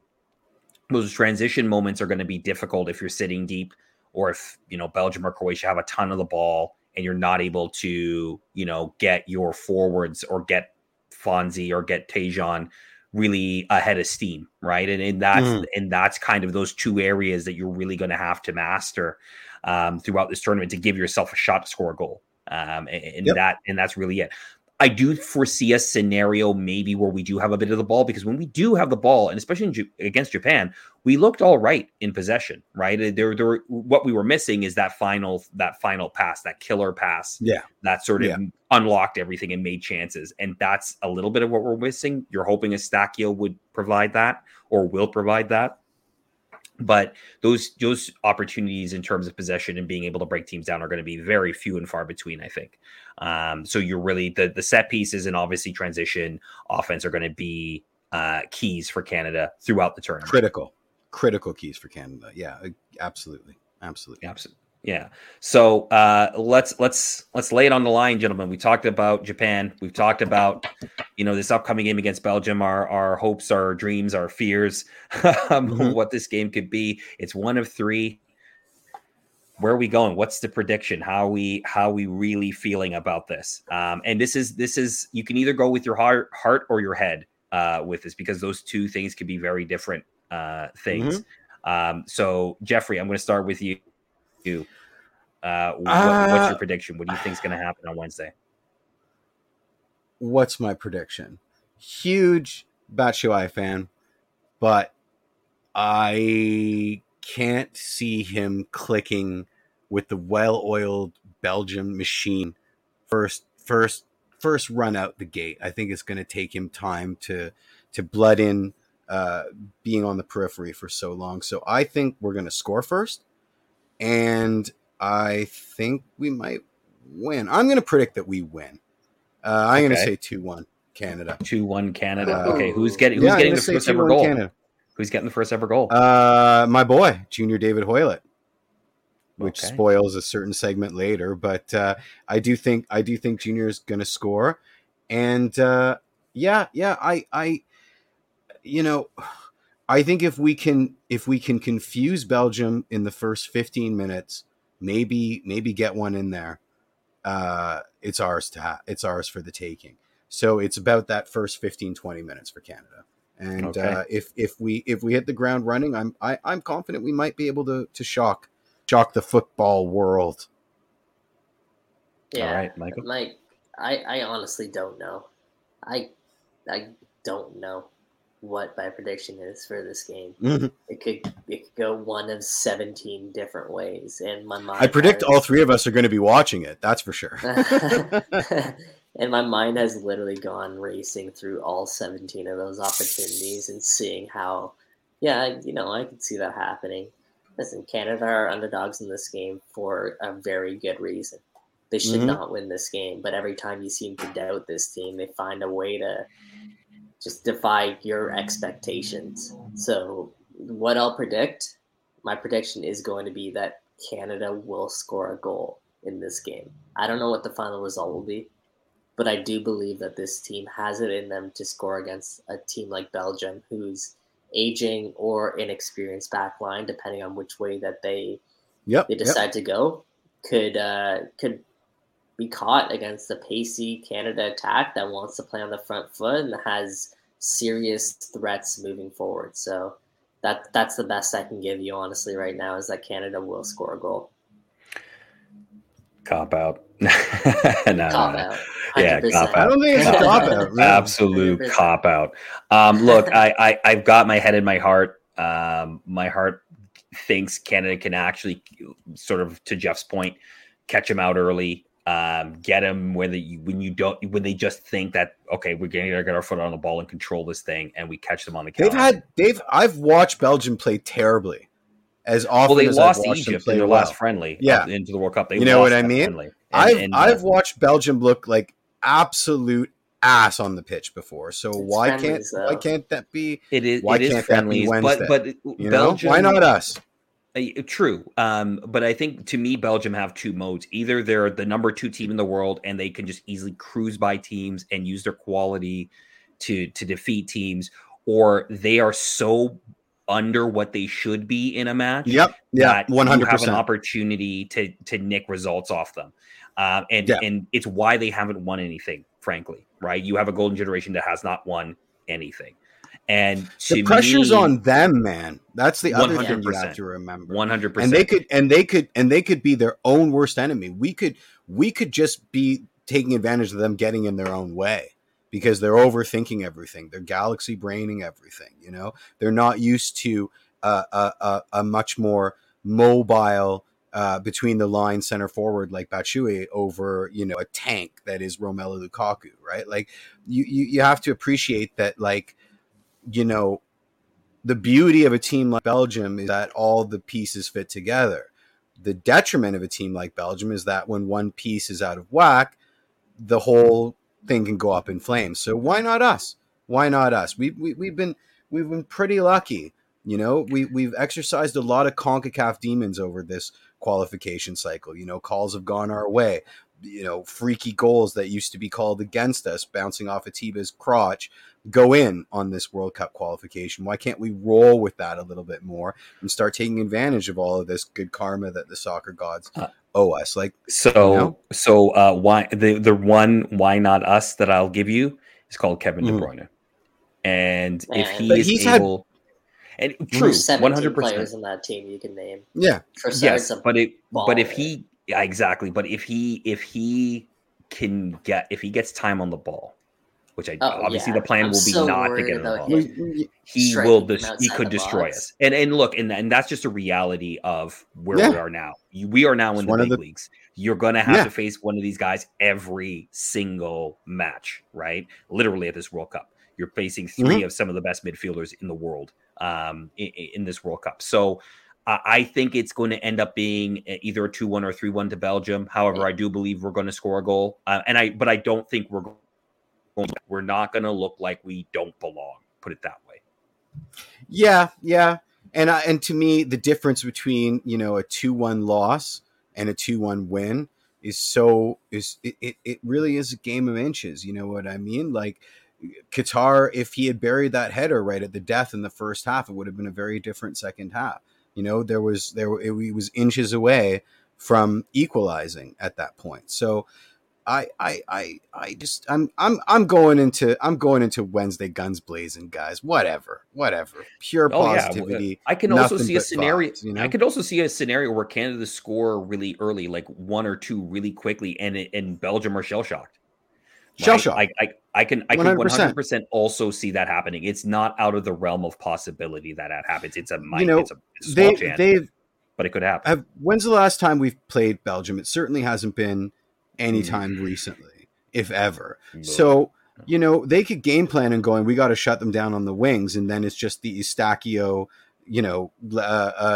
Those transition moments are going to be difficult if you're sitting deep, or if Belgium or Croatia have a ton of the ball and you're not able to get your forwards or get Fonzie or get Tejan really ahead of steam, right? And that's kind of those two areas that you're really going to have to master throughout this tournament to give yourself a shot to score a goal. That's really it. I do foresee a scenario maybe where we do have a bit of the ball, because when we do have the ball, and especially against Japan, we looked all right in possession, right? There, what we were missing is that final pass, that killer pass, that sort of unlocked everything and made chances, and that's a little bit of what we're missing. You're hoping Eustachio would provide that, or will provide that, but those opportunities in terms of possession and being able to break teams down are going to be very few and far between, I think. So you're really the set pieces and obviously transition offense are going to be keys for Canada throughout the tournament. Critical keys for Canada. Yeah, absolutely. Absolutely. Yeah. So let's lay it on the line, gentlemen. We talked about Japan. We've talked about, this upcoming game against Belgium, our hopes, our dreams, our fears, what this game could be. It's one of three. Where are we going? What's the prediction? How are we really feeling about this? And this is you can either go with your heart or your head with this, because those two things could be very different things. So Jeffrey, I'm going to start with you. What's your prediction? What do you think is going to happen on Wednesday? What's my prediction? Huge Batshuayi fan, but I can't see him clicking with the well-oiled Belgium machine first run out the gate. I think it's going to take him time to blood in being on the periphery for so long. So I think we're going to score first. And I think we might win. I'm going to predict that we win. I'm going to say 2-1 Canada. 2-1 Canada. Okay, who's getting the first ever goal? Canada. Who's getting the first ever goal? My boy, Junior David Hoylett, which spoils a certain segment later. But I do think Junior is going to score. And I think if we can confuse Belgium in the first 15 minutes, maybe get one in there, it's ours for the taking. So it's about that first 15-20 minutes for Canada. And if we hit the ground running, I'm confident we might be able to shock the football world. Yeah. All right, Michael. Mike, I honestly don't know. I don't know what my prediction is for this game. It could go one of 17 different ways, and my mind, I predict all three of us are going to be watching it, that's for sure. And my mind has literally gone racing through all 17 of those opportunities and seeing how I could see that happening. Listen, Canada are underdogs in this game for a very good reason. They should not win this game, but every time you seem to doubt this team, they find a way to just defy your expectations. So what I'll predict, my prediction is going to be that Canada will score a goal in this game. I don't know what the final result will be, but I do believe that this team has it in them to score against a team like Belgium, who's aging or inexperienced backline, depending on which way that they decide to go, could be caught against the pacey Canada attack that wants to play on the front foot and has serious threats moving forward. So that's the best I can give you, honestly, right now, is that Canada will score a goal. Cop out. No. Yeah, cop out. I don't think it's a cop out. Really. Absolute 100%. Cop out. Look, I've got my head in my heart. My heart thinks Canada can actually, sort of to Jeff's point, catch him out early. Get him when they just think that, okay, we're going to get our foot on the ball and control this thing, and we catch them on the counter. I've watched Belgium play terribly. As often as I've watched them play well. They lost Egypt in their last friendly into the World Cup. You know what I mean? I've watched Belgium look like absolute ass on the pitch before. So why can't that be? Why can't that be Wednesday? But Belgium, why not us? True. But I think, to me, Belgium have two modes. Either they're the #2 team in the world and they can just easily cruise by teams and use their quality to defeat teams, or they are so under what they should be in a match. Yep. Yeah. 100%. You have an opportunity to nick results off them. And it's why they haven't won anything, frankly, right? You have a golden generation that has not won anything. And the pressure's on them, man. That's the other thing you have to remember. 100%. And they could be their own worst enemy. We could just be taking advantage of them getting in their own way, because they're overthinking everything. They're galaxy braining everything. You know, they're not used to a much more mobile between the line center forward like Batshuayi over, you know, a tank that is Romelu Lukaku, right? Like you have to appreciate that, like, you know, the beauty of a team like Belgium is that all the pieces fit together. The detriment of a team like Belgium is that when one piece is out of whack, the whole thing can go up in flames. So why not us? Why not us? We've been pretty lucky, you know. We've exercised a lot of CONCACAF demons over this qualification cycle. You know, calls have gone our way. You know, freaky goals that used to be called against us, bouncing off Atiba's crotch, go in on this World Cup qualification. Why can't we roll with that a little bit more and start taking advantage of all of this good karma that the soccer gods owe us? Like, so, you know? Why the one "why not us" that I'll give you is called Kevin De Bruyne, and if he's able, had, and true, 100% players in that team you can name, yeah, yes, but if he can get, if he gets time on the ball, which the plan will be not to get on the ball, he could destroy us. And look, and that's just a reality of where we are now. We are now in the big leagues. You're going to have to face one of these guys every single match, right? Literally at this World Cup, you're facing three of some of the best midfielders in the world in this World Cup. So, I think it's going to end up being either a 2-1 or a 3-1 to Belgium. However, I do believe we're going to score a goal, but I don't think we're not going to look like we don't belong. Put it that way. Yeah, and to me, the difference between, you know, a 2-1 loss and a 2-1 win is it really is a game of inches. You know what I mean? Like, Qatar, if he had buried that header right at the death in the first half, it would have been a very different second half. You know, it was inches away from equalizing at that point. So I'm going into Wednesday guns blazing, guys. Whatever. Pure positivity. I can also see a scenario. Vibes, you know? I could also see a scenario where Canada score really early, like one or two really quickly, and Belgium are shell shocked. Shell shock. I can 100% also see that happening. It's not out of the realm of possibility that happens. It's a small chance, but it could happen. When's the last time we've played Belgium? It certainly hasn't been any time recently, if ever. No. So, you know, they could game plan and going, we got to shut them down on the wings, and then it's just the Eustachio, you know,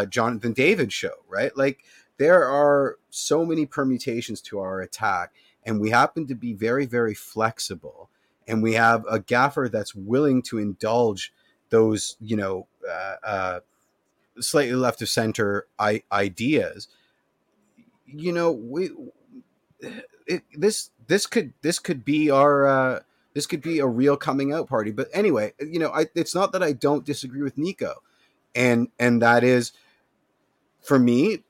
Jonathan David show, right? Like, there are so many permutations to our attack. And we happen to be very, very flexible, and we have a gaffer that's willing to indulge those, you know, slightly left of center ideas. You know, this could be a real coming out party. But anyway, you know, it's not that I don't disagree with Nico, and that is, for me,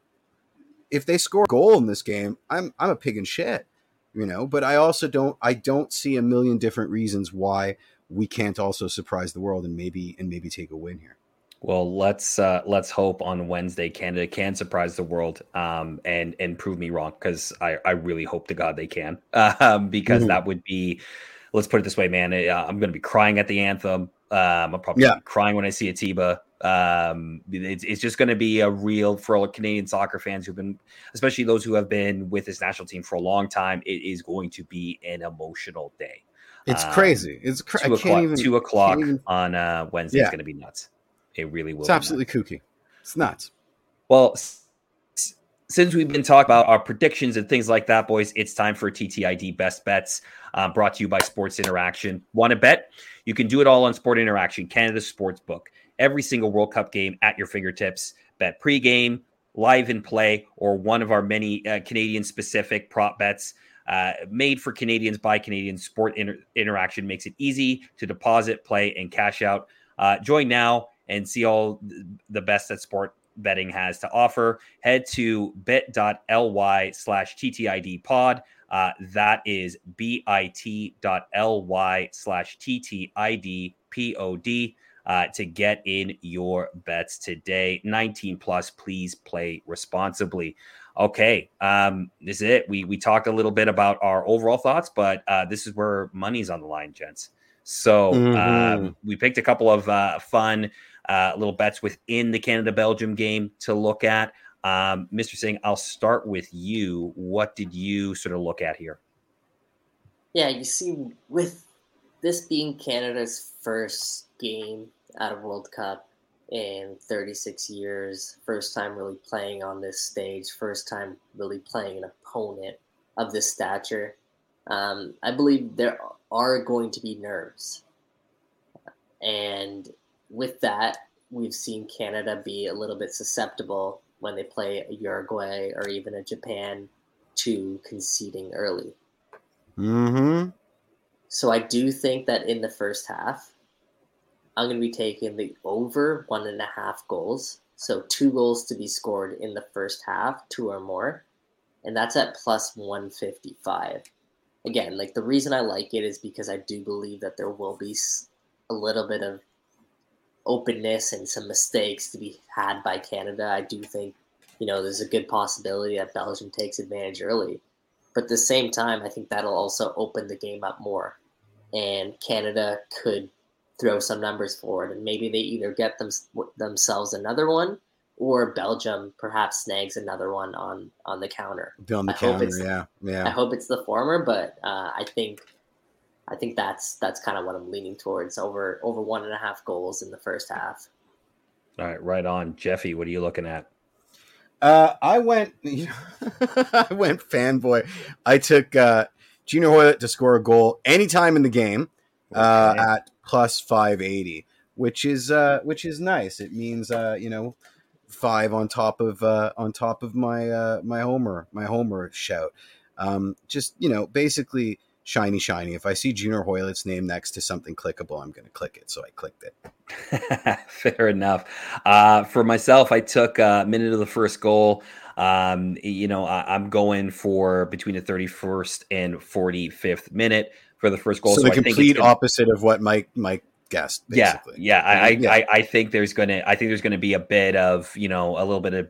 if they score a goal in this game, I'm a pig in shit. You know, but I also don't see a million different reasons why we can't also surprise the world and maybe take a win here. Well, let's hope on Wednesday Canada can surprise the world and prove me wrong, because I really hope to God they can, because that would be, let's put it this way, man, I'm going to be crying at the anthem. I'm probably gonna be crying when I see Atiba. It's just going to be a real, for all Canadian soccer fans who've been, especially those who have been with this national team for a long time, it is going to be an emotional day. It's crazy. It's crazy. 2:00 on Wednesday is going to be nuts. It really will. It's absolutely kooky. It's nuts. Well, since we've been talking about our predictions and things like that, boys, it's time for TTID Best Bets, brought to you by Sports Interaction. Want to bet? You can do it all on Sports Interaction, Canada's sportsbook. Every single World Cup game at your fingertips. Bet pregame, live and play, or one of our many Canadian-specific prop bets. Made for Canadians by Canadians, Sports Interaction makes it easy to deposit, play, and cash out. Join now and see all the best that sport betting has to offer. Head to bit.ly/TTID pod. That is bit.ly/TTID pod to get in your bets today. 19 plus, please play responsibly. Okay, this is it. We talked a little bit about our overall thoughts, but this is where money's on the line, gents. So we picked a couple of fun little bets within the Canada-Belgium game to look at. Mr. Singh, I'll start with you. What did you sort of look at here? Yeah, you see, with this being Canada's first game out of World Cup in 36 years, first time really playing on this stage, first time really playing an opponent of this stature, I believe there are going to be nerves. And with that, we've seen Canada be a little bit susceptible when they play a Uruguay or even a Japan to conceding early. Mm-hmm. So I do think that in the first half, I'm going to be taking the over 1.5 goals. So 2 goals to be scored in the first half, 2 or more. And that's at plus 155. Again, like, the reason I like it is because I do believe that there will be a little bit of openness and some mistakes to be had by Canada. I do think, there's a good possibility that Belgium takes advantage early. But at the same time, I think that'll also open the game up more. And Canada could throw some numbers forward, and maybe they either get themselves another one, or Belgium perhaps snags another one on the counter. I hope it's the former, but I think that's kind of what I'm leaning towards, over 1.5 goals in the first half. All right, right on. Jeffy, what are you looking at? I went fanboy. I took Junior Hoylett to score a goal anytime in the game, at plus 580, which is nice. It means 5 on top of my homer shout. Basically shiny. If I see Junior Hoylett's name next to something clickable, I'm going to click it. So I clicked it. Fair enough. For myself, I took a minute of the first goal. I'm going for between the 31st and 45th minute for the first goal. So the complete opposite of what Mike guessed, basically. I think there's gonna be a bit of, a little bit of,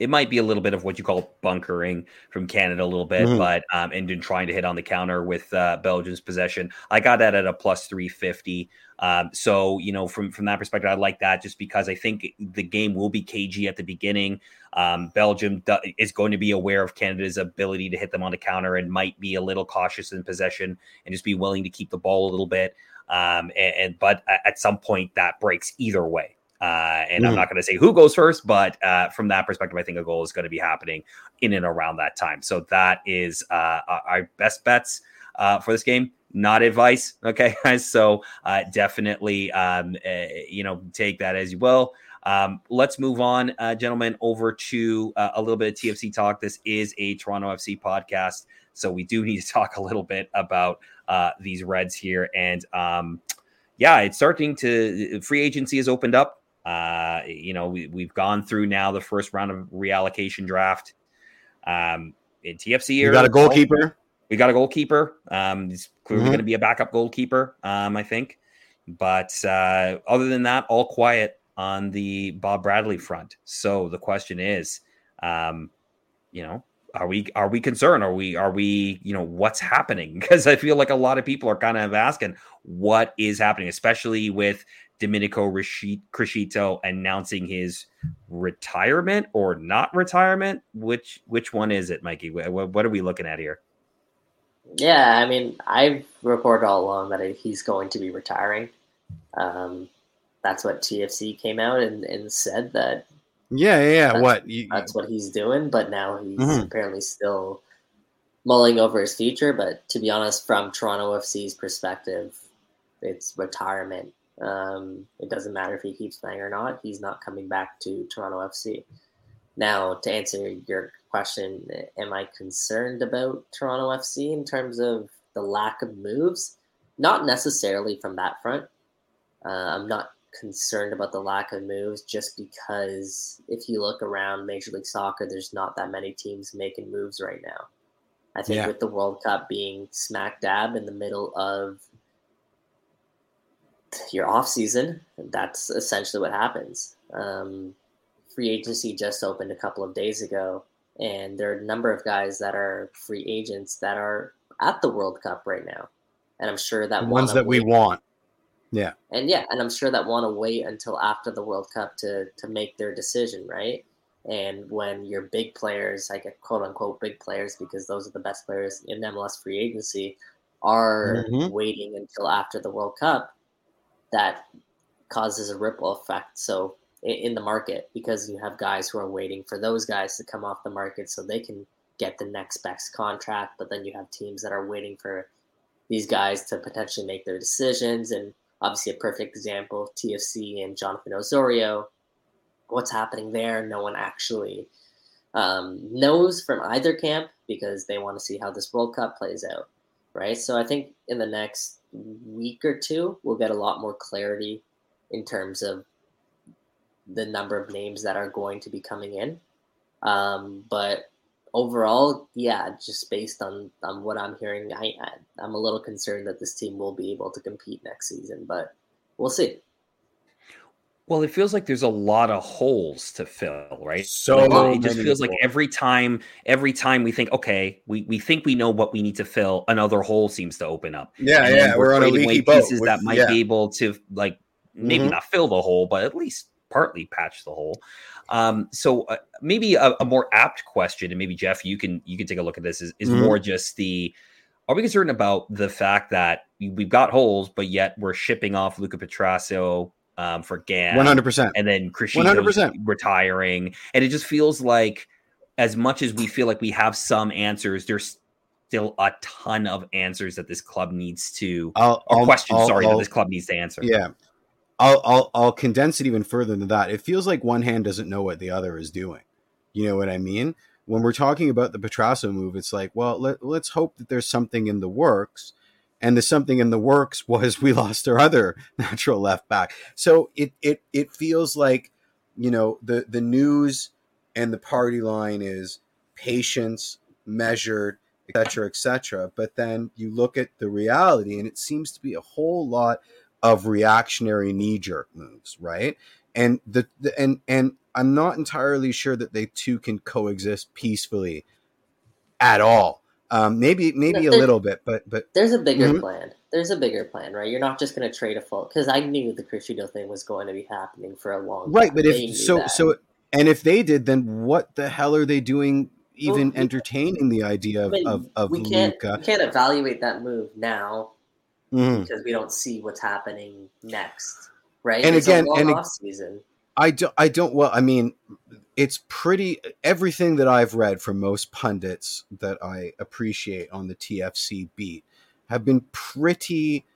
it might be a little bit of what you call bunkering from Canada a little bit, but and then trying to hit on the counter with Belgium's possession. I got that at a plus 350. From that perspective, I like that, just because I think the game will be cagey at the beginning. Belgium is going to be aware of Canada's ability to hit them on the counter and might be a little cautious in possession and just be willing to keep the ball a little bit. But at some point that breaks either way. I'm not going to say who goes first, but from that perspective, I think a goal is going to be happening in and around that time. So that is our best bets for this game. Not advice, okay, guys? So definitely, take that as you will. Let's move on, gentlemen, over to a little bit of TFC talk. This is a Toronto FC podcast, so we do need to talk a little bit about these Reds here. And it's starting to – free agency has opened up. We've gone through now the first round of reallocation draft. In TFC, you got a goalkeeper. we got a goalkeeper. He's clearly going to be a backup goalkeeper, I think. But other than that, all quiet on the Bob Bradley front. So the question is, you know, are we concerned? Are we, you know, what's happening? Because I feel like a lot of people are kind of asking what is happening, especially with Domenico Criscito announcing his retirement or not retirement. Which one is it, Mikey? What are we looking at here? Yeah, I mean, I've reported all along that he's going to be retiring. That's what TFC came out and said that. Yeah. That's what he's doing, but now he's apparently still mulling over his future. But to be honest, from Toronto FC's perspective, it's retirement. It doesn't matter if he keeps playing or not. He's not coming back to Toronto FC. Now, to answer your question, am I concerned about Toronto FC in terms of the lack of moves? Not necessarily from that front. I'm not concerned about the lack of moves just because if you look around Major League Soccer, there's not that many teams making moves right now. I think with the World Cup being smack dab in the middle of your off season, that's essentially what happens. Free agency just opened a couple of days ago, and there are a number of guys that are free agents that are at the World Cup right now. And I'm sure that ones that we want. Yeah. And I'm sure that want to wait until after the World Cup to make their decision, right? And when your big players, like quote unquote big players, because those are the best players in MLS free agency, are waiting until after the World Cup, that causes a ripple effect. So in the market, because you have guys who are waiting for those guys to come off the market so they can get the next best contract. But then you have teams that are waiting for these guys to potentially make their decisions. And obviously a perfect example, TFC and Jonathan Osorio, what's happening there? No one actually knows from either camp because they want to see how this World Cup plays out. Right. So I think in the next week or two, we'll get a lot more clarity in terms of the number of names that are going to be coming in. But overall, just based on what I'm hearing, I'm a little concerned that this team will be able to compete next season, but we'll see. Well, it feels like there's a lot of holes to fill, right? So like, it just feels like every time we think, okay, we think we know what we need to fill, another hole seems to open up. Yeah. We're on a leaky boat. Pieces that might be able to like, maybe not fill the hole, but at least partly patch the hole. So maybe a more apt question, and maybe Jeff, you can take a look at this, is more just are we concerned about the fact that we've got holes, but yet we're shipping off Luca Petrasso for GAM. 100%. And then Criscito retiring. And it just feels like as much as we feel like we have some answers, there's still a ton of answers that this club needs to, that this club needs to answer. Yeah. I'll condense it even further than that. It feels like one hand doesn't know what the other is doing. You know what I mean? When we're talking about the Petrasso move, it's like, well, let's hope that there's something in the works. And the something in the works was we lost our other natural left back. So it feels like, you know, the news and the party line is patience, measured, et cetera, et cetera. But then you look at the reality and it seems to be a whole lot of reactionary knee-jerk moves, right? And and I'm not entirely sure that they two can coexist peacefully at all. Maybe a little bit, but there's a bigger plan. There's a bigger plan, right? You're not just going to trade a full, because I knew the Criscito thing was going to be happening for a long time. Right, but if they did, then what the hell are they doing? Even entertaining the idea of Luca? We can't evaluate that move now. Because we don't see what's happening next, right? And it's again, off season. I don't. Well, I mean, it's pretty. Everything that I've read from most pundits that I appreciate on the TFC beat have been pretty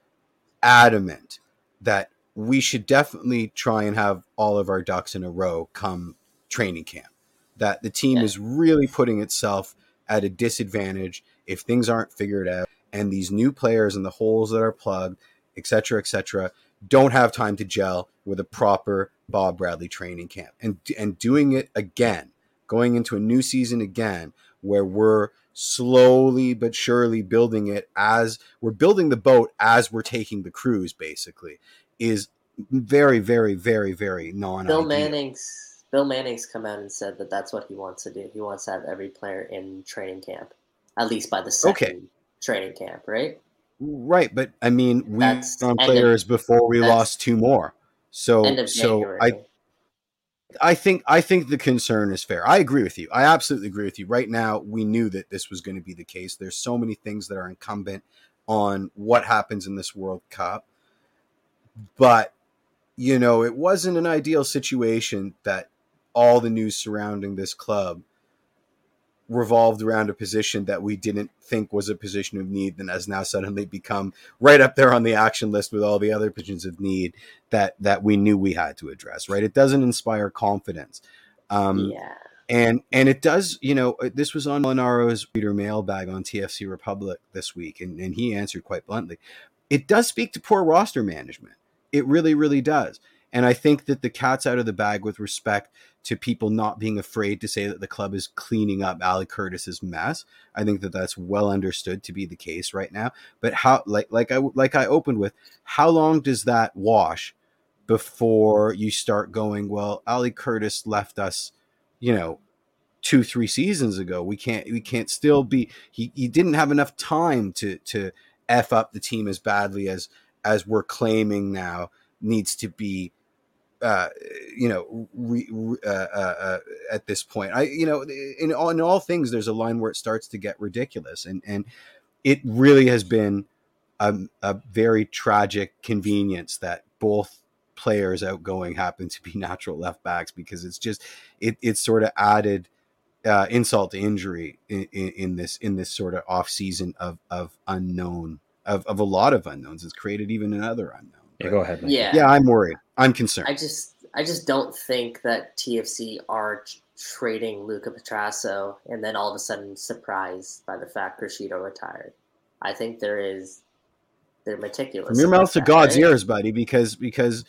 adamant that we should definitely try and have all of our ducks in a row come training camp. That the team is really putting itself at a disadvantage if things aren't figured out. And these new players and the holes that are plugged, et cetera, don't have time to gel with a proper Bob Bradley training camp. And doing it again, going into a new season again, where we're slowly but surely building it as we're building the boat, as we're taking the cruise, basically, is very, very, very, very non-ideal. Bill Manning's come out and said that that's what he wants to do. He wants to have every player in training camp, at least by the second training camp, right? Right, but I mean, we found players before we lost two more. So I think the concern is fair. I agree with you. I absolutely agree with you. Right now, we knew that this was going to be the case. There's so many things that are incumbent on what happens in this World Cup. But, you know, it wasn't an ideal situation that all the news surrounding this club revolved around a position that we didn't think was a position of need, and has now suddenly become right up there on the action list with all the other positions of need that we knew we had to address. Right? It doesn't inspire confidence, and it does. You know, this was on Monaro's reader mailbag on TFC Republic this week, and he answered quite bluntly. It does speak to poor roster management. It really, really does. And I think that the cat's out of the bag with respect to people not being afraid to say that the club is cleaning up Ali Curtis's mess. I think that that's well understood to be the case right now. But how, like I opened with, how long does that wash before you start going, well, Ali Curtis left us, you know, 2-3 seasons ago. We can't still be. He didn't have enough time to f up the team as badly as we're claiming now needs to be. At this point, in all things, there's a line where it starts to get ridiculous, and it really has been a very tragic convenience that both players outgoing happen to be natural left backs, because it's just it's sort of added insult to injury in this sort of off season of unknown of a lot of unknowns. It's created even another unknown. Yeah, go ahead. Yeah, I'm worried. I'm concerned. I just don't think that TFC are trading Luca Petrasso and then all of a sudden surprised by the fact Criscito retired. I think they're meticulous. From your mouth to God's ears, buddy, because it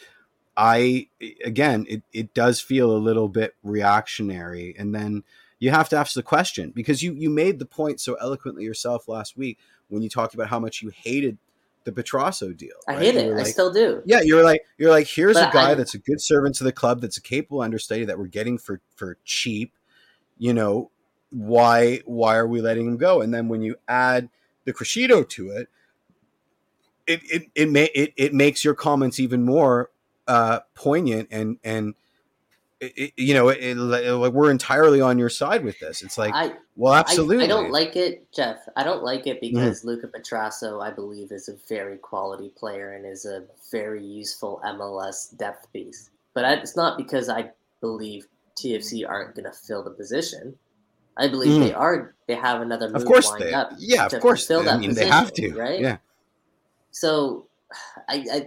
does feel a little bit reactionary. And then you have to ask the question, because you made the point so eloquently yourself last week when you talked about how much you hated the Petrasso deal. Right? I hate it. I still do. Yeah, you're like here's a guy that's a good servant to the club, that's a capable understudy that we're getting for cheap. You know, why are we letting him go? And then when you add the Criscito to it, it makes your comments even more poignant and we're entirely on your side with this. It's like, well, absolutely. I don't like it, Jeff. I don't like it because Luca Petrasso, I believe, is a very quality player and is a very useful MLS depth piece. But it's not because I believe TFC aren't going to fill the position. I believe they are. They have another move lined up. Yeah, of course. Fill that position, they have to, right? Yeah. So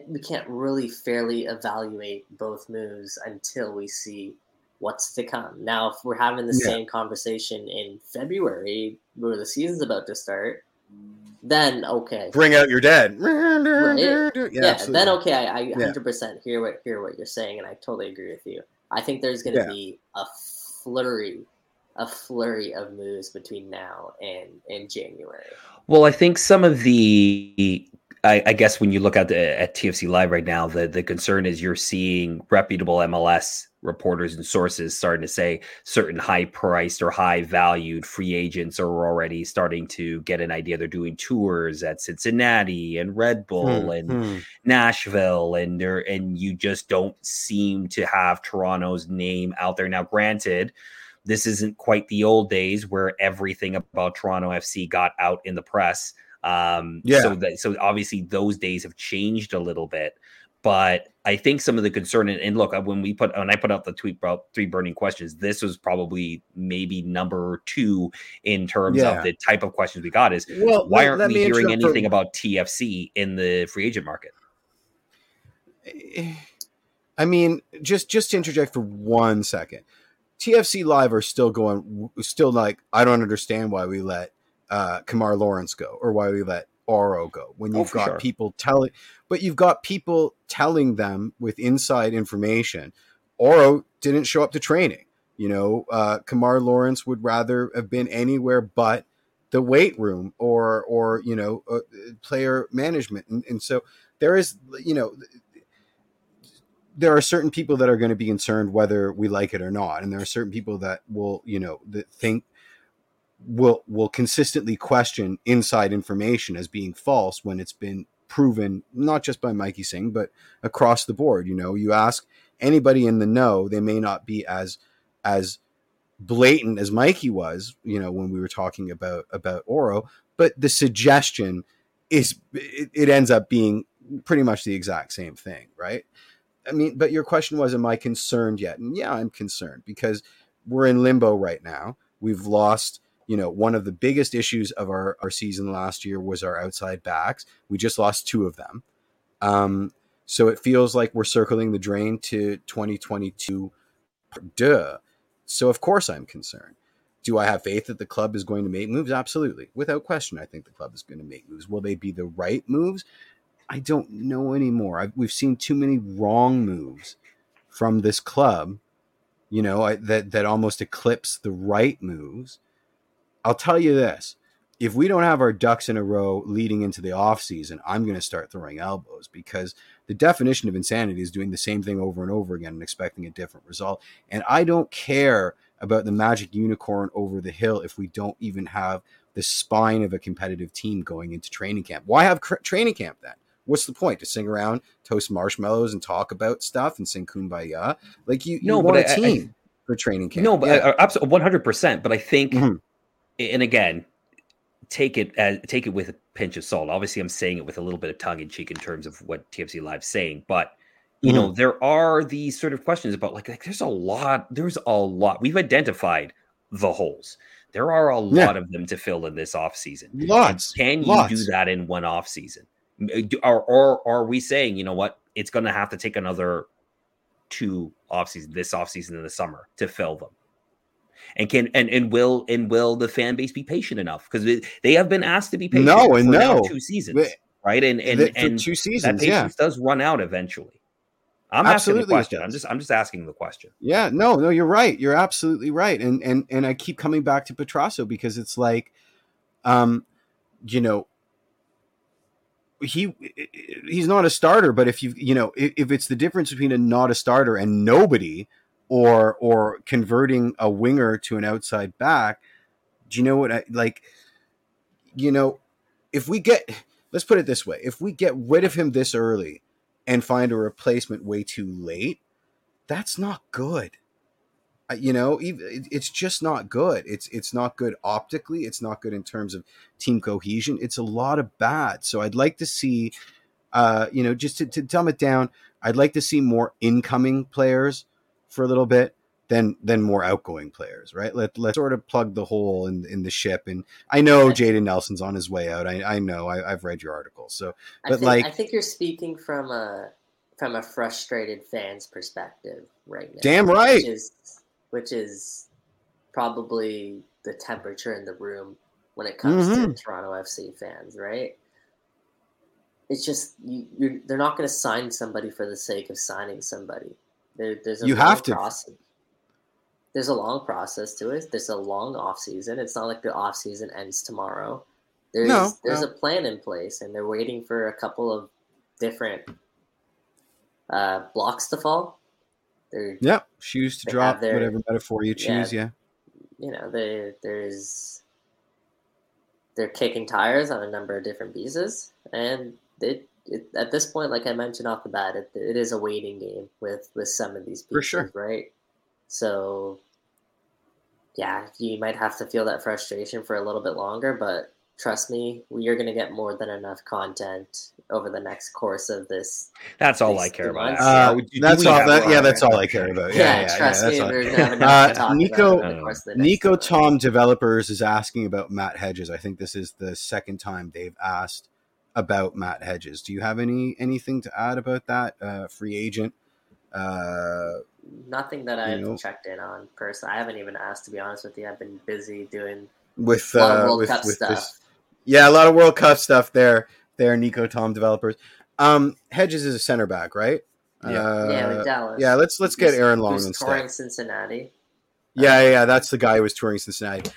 we can't really fairly evaluate both moves until we see what's to come. Now, if we're having the same conversation in February, where the season's about to start, then okay, bring out your dead. Right? Yeah, then okay, I 100% hear what you're saying, and I totally agree with you. I think there's going to be a flurry of moves between now and January. Well, I think some of the I guess when you look at TFC Live right now, the concern is you're seeing reputable MLS reporters and sources starting to say certain high-priced or high-valued free agents are already starting to get an idea. They're doing tours at Cincinnati and Red Bull and Nashville, and you just don't seem to have Toronto's name out there. Now, granted, this isn't quite the old days where everything about Toronto FC got out in the press. So obviously those days have changed a little bit, but I think some of the concern and look, when I put out the tweet about 3 burning questions, this was probably maybe number 2 in terms of the type of questions we got is, well, why aren't we hearing anything about TFC in the free agent market? I mean, just to interject for 1 second, TFC Live are still I don't understand why we let Kamar Lawrence go, or why we let Oro go, when you've got people telling, but you've got people telling them with inside information, Oro didn't show up to training. Kamar Lawrence would rather have been anywhere but the weight room or you know, player management. And so there is, you know, there are certain people that are going to be concerned whether we like it or not. And there are certain people that will, you know, that think will consistently question inside information as being false when it's been proven, not just by Michael Singh, but across the board. You know, you ask anybody in the know, they may not be as blatant as Mikey was, you know, when we were talking about Oro, but the suggestion is it ends up being pretty much the exact same thing, right? I mean, but your question was, am I concerned yet? And yeah, I'm concerned because we're in limbo right now. We've lost, you know, one of the biggest issues of our season last year was our outside backs. We just lost two of them. So it feels like we're circling the drain to 2022. Duh. So of course I'm concerned. Do I have faith that the club is going to make moves? Absolutely. Without question, I think the club is going to make moves. Will they be the right moves? I don't know anymore. We've seen too many wrong moves from this club, you know, that almost eclipse the right moves. I'll tell you this. If we don't have our ducks in a row leading into the offseason, I'm going to start throwing elbows because the definition of insanity is doing the same thing over and over again and expecting a different result. And I don't care about the magic unicorn over the hill if we don't even have the spine of a competitive team going into training camp. Why have training camp then? What's the point? To sing around, toast marshmallows, and talk about stuff and sing Kumbaya? Like you want a team for training camp. No, but yeah. Absolutely, 100%. But I think, and again, take it with a pinch of salt. Obviously, I'm saying it with a little bit of tongue in cheek in terms of what TFC Live's saying, but you know, there are these sort of questions about like there's a lot. We've identified the holes. There are a lot of them to fill in this off season. Can you do that in one off season? Or are we saying, you know what, it's going to have to take another two off season, this off season in the summer to fill them? And will the fan base be patient enough? Because they have been asked to be patient for two seasons, right? And 2 seasons, that patience does run out eventually. I'm asking the question. I'm just asking the question. Yeah, no, you're right. You're absolutely right. And I keep coming back to Petrasso because it's like, you know, he's not a starter. But if if it's the difference between a not a starter and nobody, or converting a winger to an outside back, do you know what I like? You know, let's put it this way. If we get rid of him this early and find a replacement way too late, that's not good. You know, it's just not good. It's not good optically. It's not good in terms of team cohesion. It's a lot of bad. So I'd like to see, you know, just to dumb it down, I'd like to see more incoming players for a little bit than more outgoing players, right? Let's sort of plug the hole in the ship. And I know Jaden Nelson's on his way out. I know I've read your article. So, I think you're speaking from a frustrated fan's perspective right now. Damn right. Which is probably the temperature in the room when it comes to Toronto FC fans, right? It's just, they're not going to sign somebody for the sake of signing somebody. There's a long process to it. There's a long off season. It's not like the off season ends tomorrow. There's a plan in place, and they're waiting for a couple of different blocks to fall. Shoes to drop, whatever metaphor you choose. Yeah, you know, they're kicking tires on a number of different pieces, and it, at this point, like I mentioned off the bat, it is a waiting game with some of these pieces, for sure, right? So, yeah, you might have to feel that frustration for a little bit longer, but trust me, you're going to get more than enough content over the next course of this. That's all I care about. That's all I care about. Yeah, trust me, we're going to have enough to talk about over the course of the next Nico Tom Developers is asking about Matt Hedges. I think this is the second time they've asked about Matt Hedges. Do you have anything to add about that free agent? Nothing that I've checked in on personally. I haven't even asked, to be honest with you. I've been busy doing a lot of World Cup stuff. A lot of World Cup stuff there, Nico Tom Developers. Hedges is a center back, right? With Dallas. Yeah, let's get Aaron Long instead. Touring Cincinnati. That's the guy who was touring Cincinnati.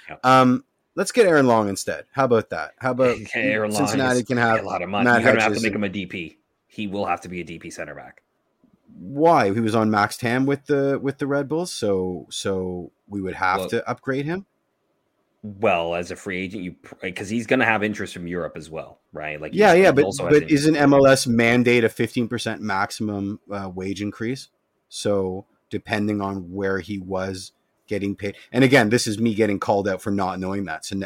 Let's get Aaron Long instead. How about that? How about Aaron Long? Cincinnati can have a lot of money. Matt Hedges. You're going to have to make him a DP. He will have to be a DP center back. Why? He was on Max Tam with the Red Bulls, so we would have to upgrade him. Well, as a free agent, because he's going to have interest from Europe as well, right? Like, but isn't MLS mandate a 15% maximum wage increase? So depending on where he was getting paid, and again, this is me getting called out for not knowing that. So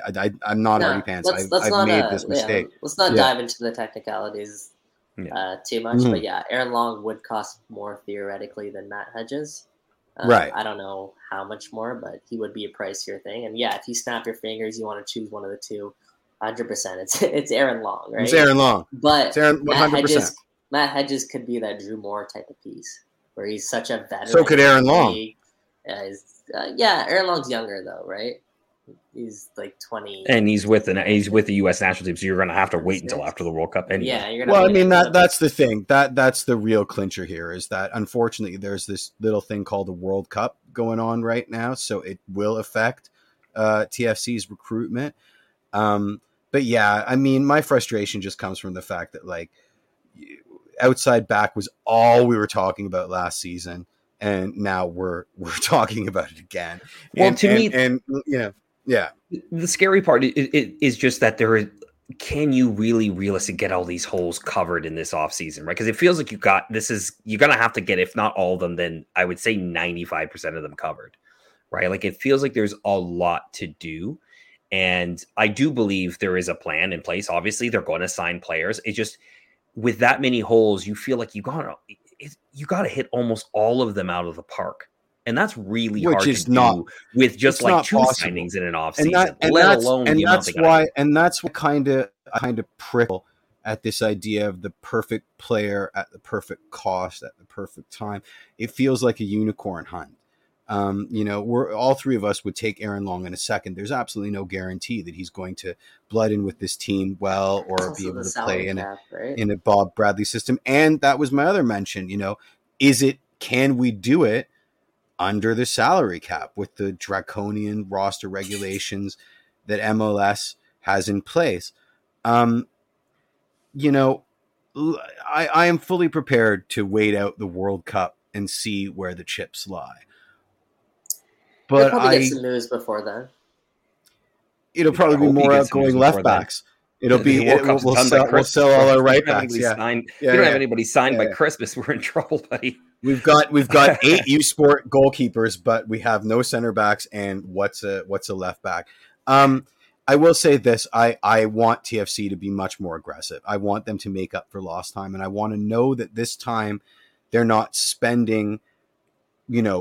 I'm not already pants. I've made this mistake. Yeah, let's not dive into the technicalities too much. Mm-hmm. But yeah, Aaron Long would cost more theoretically than Matt Hedges. Right. I don't know how much more, but he would be a pricier thing. And yeah, if you snap your fingers, you want to choose one of the two. 100%. It's Aaron Long, right? It's Aaron Long. But Matt Hedges could be that Drew Moore type of piece, where he's such a veteran. So could Aaron Long. Aaron Long's younger though, right? He's like 20, and he's with the U.S. national team, so you're going to have to wait until after the World Cup. Anyway. Yeah, you're gonna. Well, I mean that's the thing that's the real clincher here is that unfortunately there's this little thing called the World Cup going on right now, so it will affect TFC's recruitment. But yeah, I mean my frustration just comes from the fact that like outside back was all we were talking about last season, and now we're talking about it again. Well, the scary part is just that there is. Can you really realistically get all these holes covered in this offseason, right? Because it feels like you're gonna have to get, if not all of them, then I would say 95% of them covered, right? Like it feels like there's a lot to do, and I do believe there is a plan in place. Obviously, they're going to sign players. It's just with that many holes, you feel like you gotta hit almost all of them out of the park. And that's really hard to do with just like two signings in an offseason, let alone. And that's what kind of prickle at this idea of the perfect player at the perfect cost at the perfect time. It feels like a unicorn hunt. We're all three of us would take Aaron Long in a second. There's absolutely no guarantee that he's going to blood in with this team well or be able to play in a Bob Bradley system. And that was my other mention. Can we do it under the salary cap with the draconian roster regulations that MLS has in place? I am fully prepared to wait out the World Cup and see where the chips lie. But it'll probably get some news before then. It'll probably be more outgoing left backs. We'll sell all our right backs. If we don't have anybody signed by Christmas, we're in trouble, buddy. We've got 8 U Sport goalkeepers, but we have no center backs. And what's a left back? I will say this: I want TFC to be much more aggressive. I want them to make up for lost time, and I want to know that this time they're not spending,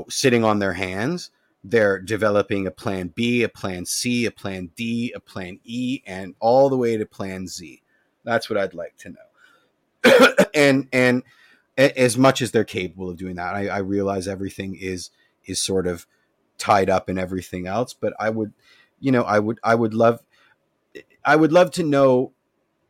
sitting on their hands. They're developing a plan B, a plan C, a plan D, a plan E, and all the way to plan Z. That's what I'd like to know. and as much as they're capable of doing that, I realize everything is sort of tied up in everything else, but I would love to know,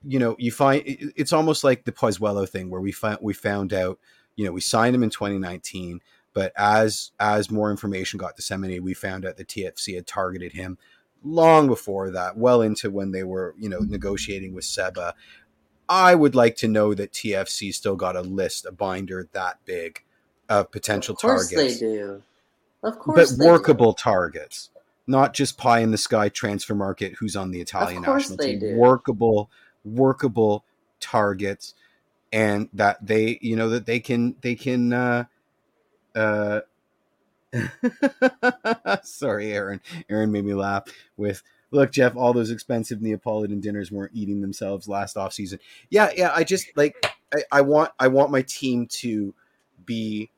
you find it's almost like the Pozuelo thing where we found out, we signed him in 2019, but as more information got disseminated, we found out the TFC had targeted him long before that, well into when they were, negotiating with Seba. I would like to know that TFC still got a list, a binder that big of potential targets. Of course targets, they do. Of course But workable do. Targets, not just pie-in-the-sky transfer market who's on the Italian national team. Do. Workable targets, and that they, that they can sorry, Aaron. Aaron made me laugh with, look, Jeff, all those expensive Neapolitan dinners weren't eating themselves last off season. Yeah. I just I want my team to be.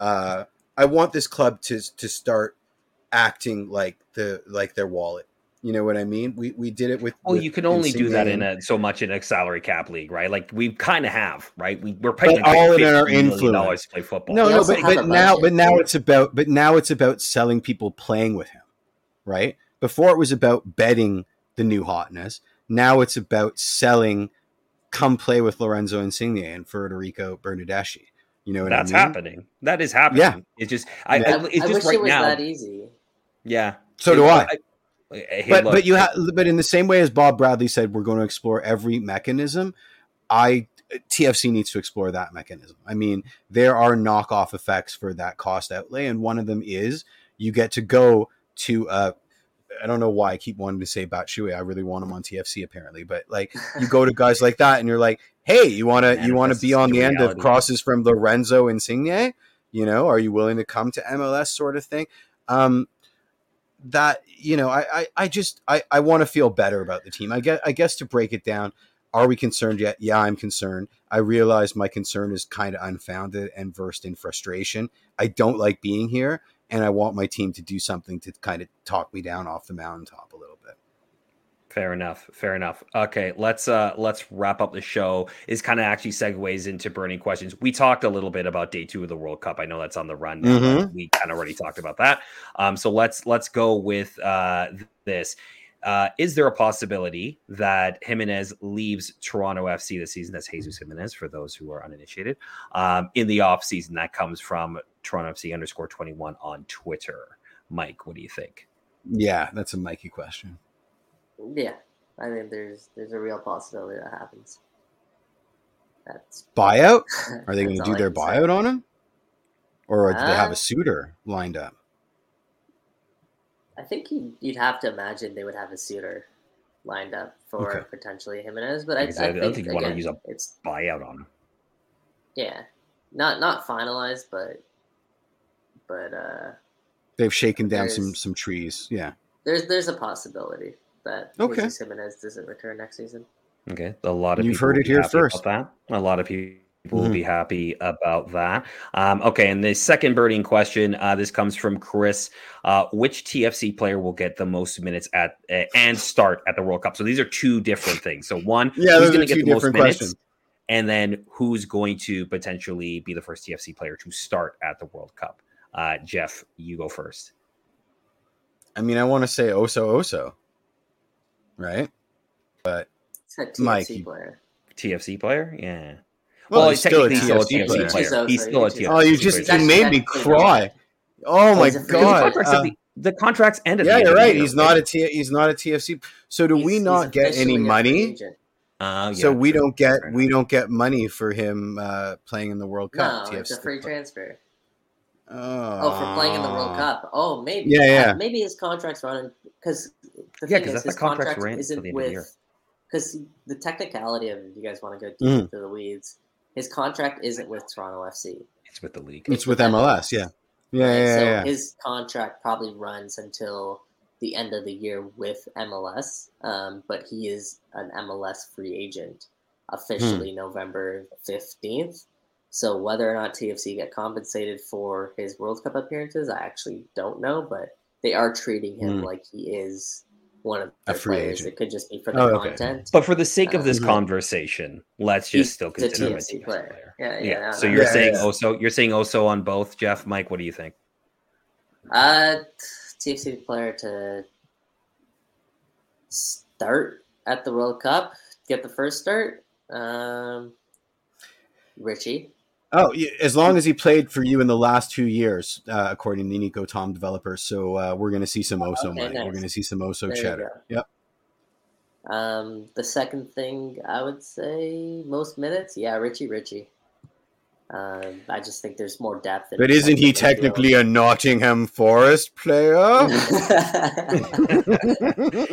I want this club to start acting like their wallet. You know what I mean? We did it with. You can only do that in a salary cap league, right? Like we kind of have, right? We're paying all in our influence to play football. But now it's about selling people playing with him, right? Before it was about betting the new hotness. Now it's about selling. Come play with Lorenzo Insigne and Federico Bernardeschi. Happening. That is happening. Yeah. It's just right now. I wish it was that easy. Yeah. So do I. But in the same way as Bob Bradley said, we're going to explore every mechanism. TFC needs to explore that mechanism. I mean, there are knockoff effects for that cost outlay, and one of them is you get to go to I don't know why I keep wanting to say Batshuayi. I really want him on TFC apparently, but like you go to guys like that and you're like, hey, you want to be on the end of crosses from Lorenzo Insigne? You know, are you willing to come to MLS sort of thing? I want to feel better about the team. I guess to break it down, are we concerned yet? Yeah, I'm concerned. I realize my concern is kind of unfounded and versed in frustration. I don't like being here, and I want my team to do something to kind of talk me down off the mountaintop a little bit. Fair enough. Okay, let's wrap up the show. This kind of actually segues into burning questions. We talked a little bit about day 2 of the World Cup. I know that's on the run now. Mm-hmm. We kind of already talked about that. So let's go with this. Is there a possibility that Jimenez leaves Toronto FC this season? That's Jesus Jimenez for those who are uninitiated. In the off season, that comes from TorontoFC_21 on Twitter. Mike, what do you think? Yeah, that's a Mikey question. Yeah, I mean, there's a real possibility that happens. That's buyout? Are they going to do their buyout on him? Or do they have a suitor lined up? I think you'd have to imagine they would have a suitor lined up for potentially Jimenez, but I don't think you want to use a buyout on him. Yeah, not finalized, but they've shaken down some trees. Yeah, there's a possibility that Jesus Jimenez doesn't return next season. Okay, a lot of you've heard it here first. About that. A lot of people. We'll be happy about that. Okay, and the second burning question, this comes from Chris. Which TFC player will get the most minutes at and start at the World Cup? So these are two different things. So one, who's going to get the most minutes? Questions. And then who's going to potentially be the first TFC player to start at the World Cup? Jeff, you go first. I mean, I want to say Oso, right? But it's a TFC Mike, player. TFC player? Yeah. Well, he's still a TFC player. He's still a TFC player. Oh, you made me cry. Oh, my God. The contract's ended. Yeah, you're right. He's not a TFC. So do we not get any money? So we don't get money for him playing in the World Cup. No, it's a free transfer. Oh, for playing in the World Cup. Oh, maybe. Yeah. Maybe his contract's running. Because the thing is, his contract isn't with... Because the technicality of it, if you guys want to go deep into the weeds... His contract isn't with Toronto FC. It's with the league. It's with MLS, yeah. Yeah. So his contract probably runs until the end of the year with MLS, but he is an MLS free agent officially November 15th. So whether or not TFC get compensated for his World Cup appearances, I actually don't know, but they are treating him like he is one of the players. Agent. It could just be for the content. But for the sake of this conversation, let's just still consider him a TFC player. Yeah. So you're saying Oso. You're saying Oso on both, Jeff. Mike, what do you think? TFC player to start at the World Cup, get the first start. Richie. Oh, as long as he played for you in the last 2 years, according to Nico Tom developer. So we're going to see some Oso money. Nice. We're going to see some Oso cheddar. Yep. The second thing I would say, most minutes. Yeah, Richie. I just think there's more depth. But isn't he technically a Nottingham Forest player?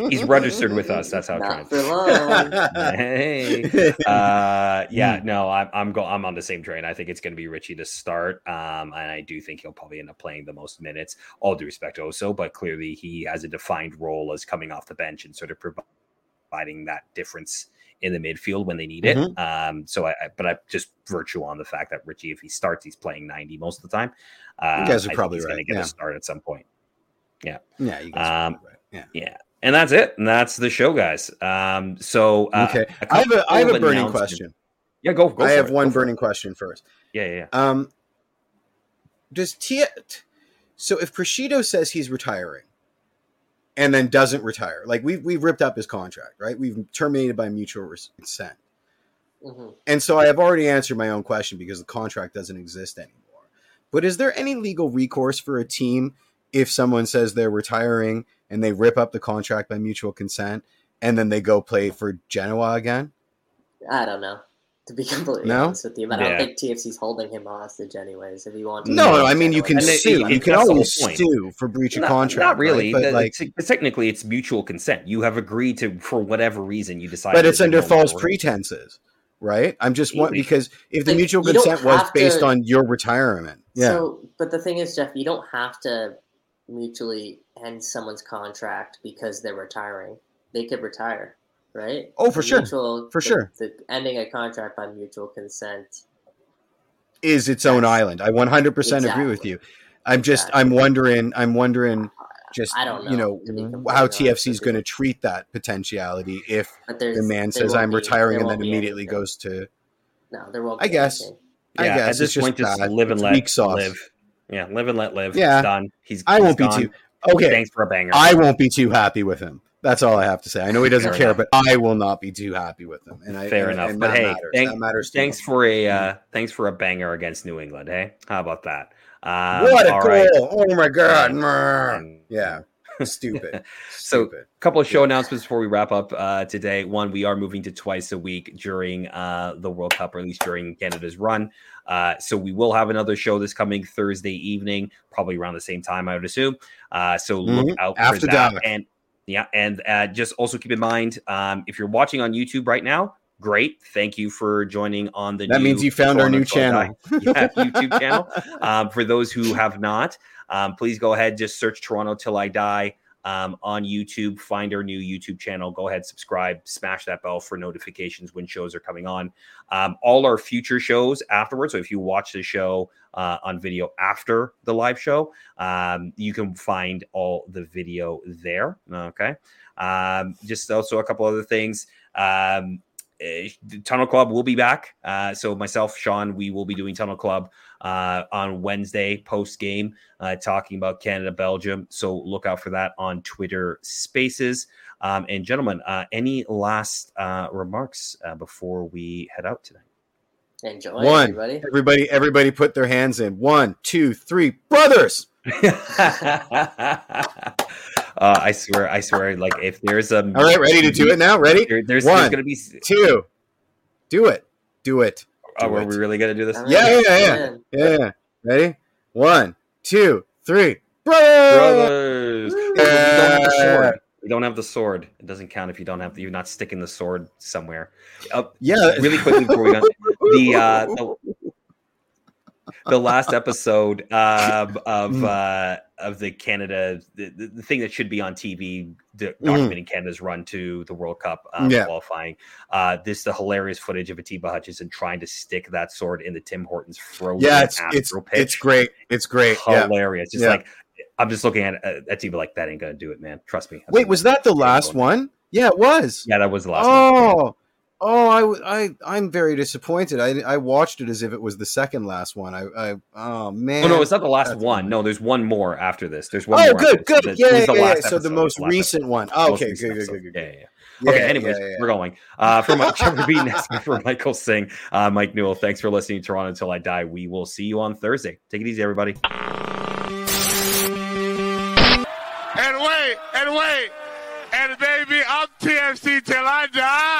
He's registered with us. That's how it goes. Hey. I'm on the same train. I think it's going to be Richie to start. And I do think he'll probably end up playing the most minutes. All due respect to Oso, but clearly he has a defined role as coming off the bench and sort of providing that difference in the midfield when they need it. So I just virtue on the fact that Richie, if he starts, he's playing 90 most of the time. You guys are probably going to get a start at some point. Yeah. You guys are right. Yeah. And that's it. And that's the show, guys. Okay. I have a burning question. Yeah, go. I have one burning question first. Yeah. So if Criscito says he's retiring, and then doesn't retire. Like we've ripped up his contract, right? We've terminated by mutual consent. Mm-hmm. And so I have already answered my own question because the contract doesn't exist anymore. But is there any legal recourse for a team if someone says they're retiring and they rip up the contract by mutual consent, and then they go play for Genoa again? I don't know. To be completely honest with you, but I don't think TFC's holding him hostage anyways. If you want to, I mean, you can sue. You can always sue for breach of contract. Not really, right? But technically, it's mutual consent. You have agreed to, for whatever reason you decide. But it's under false pretenses, right? I'm just because if the mutual consent was based on your retirement, So, but the thing is, Jeff, you don't have to mutually end someone's contract because they're retiring. They could retire. Right? Oh, for sure. For sure. The ending a contract by mutual consent is its own island. I 100% agree with you. I'm just, I'm wondering just, I don't know, how TFC is going to treat that potentiality if the man says I'm retiring and then immediately goes to, I guess. At this point, just live and let live. Yeah. Live and let live. Yeah. He's done. Okay. Thanks for a banger. I won't be too happy with him. That's all I have to say. I know he doesn't care, but I will not be too happy with him. And Fair enough. And but hey, thanks for a banger against New England. Hey, how about that? What a goal! Right. Oh my God! Yeah, stupid. So, a couple of show announcements before we wrap up today. One, we are moving to twice a week during the World Cup, or at least during Canada's run. So we will have another show this coming Thursday evening, probably around the same time, I would assume. So look out for that. And just also keep in mind, if you're watching on YouTube right now, great. Thank you for joining on the That means you found our new channel. YouTube channel. For those who have not, please go ahead, just search Toronto Till I Die on YouTube. Find our new YouTube channel. Go ahead, subscribe, smash that bell for notifications when shows are coming on. All our future shows afterwards. So if you watch the show on video after the live show, you can find all the video there. Okay. Just also a couple other things. Tunnel Club will be back. So myself, Sean, we will be doing Tunnel Club on Wednesday post game, talking about Canada, Belgium. So look out for that on Twitter Spaces. And gentlemen, any last remarks before we head out today? Enjoy, everybody. Everybody put their hands in. 1, 2, 3, brothers. I swear, like if there's a all right, ready to do it now. Ready? There's gonna be 2. Do it. Are we really gonna do this? Yeah. Ready? 1, 2, 3, brothers. You don't have the sword. It doesn't count if you don't have. You're not sticking the sword somewhere. Really quickly before we go, the last episode of the Canada, the thing that should be on TV, documenting Canada's run to the World Cup qualifying. This the hilarious footage of Atiba Hutchinson trying to stick that sword into Tim Horton's frozen Afro pitch. It's great. Hilarious. Yeah. I'm just looking at Atiba like that ain't gonna do it, man. Trust me. Wait, was that the last one? Yeah, it was. Yeah, that was the last one. Yeah. I'm very disappointed. I watched it as if it was the second last one. Oh man. Oh no, it's not the last one. No, there's one more after this. There's one. Oh, more good. Yeah. So the most recent one. Oh, okay, good. Yeah. Okay, anyways, we're going. From Jeffrey P Nesker, for Michael Singh, Mike Newell. Thanks for listening to Toronto Until I Die. We will see you on Thursday. Take it easy, everybody. And wait, and baby, I'm TFC till I die.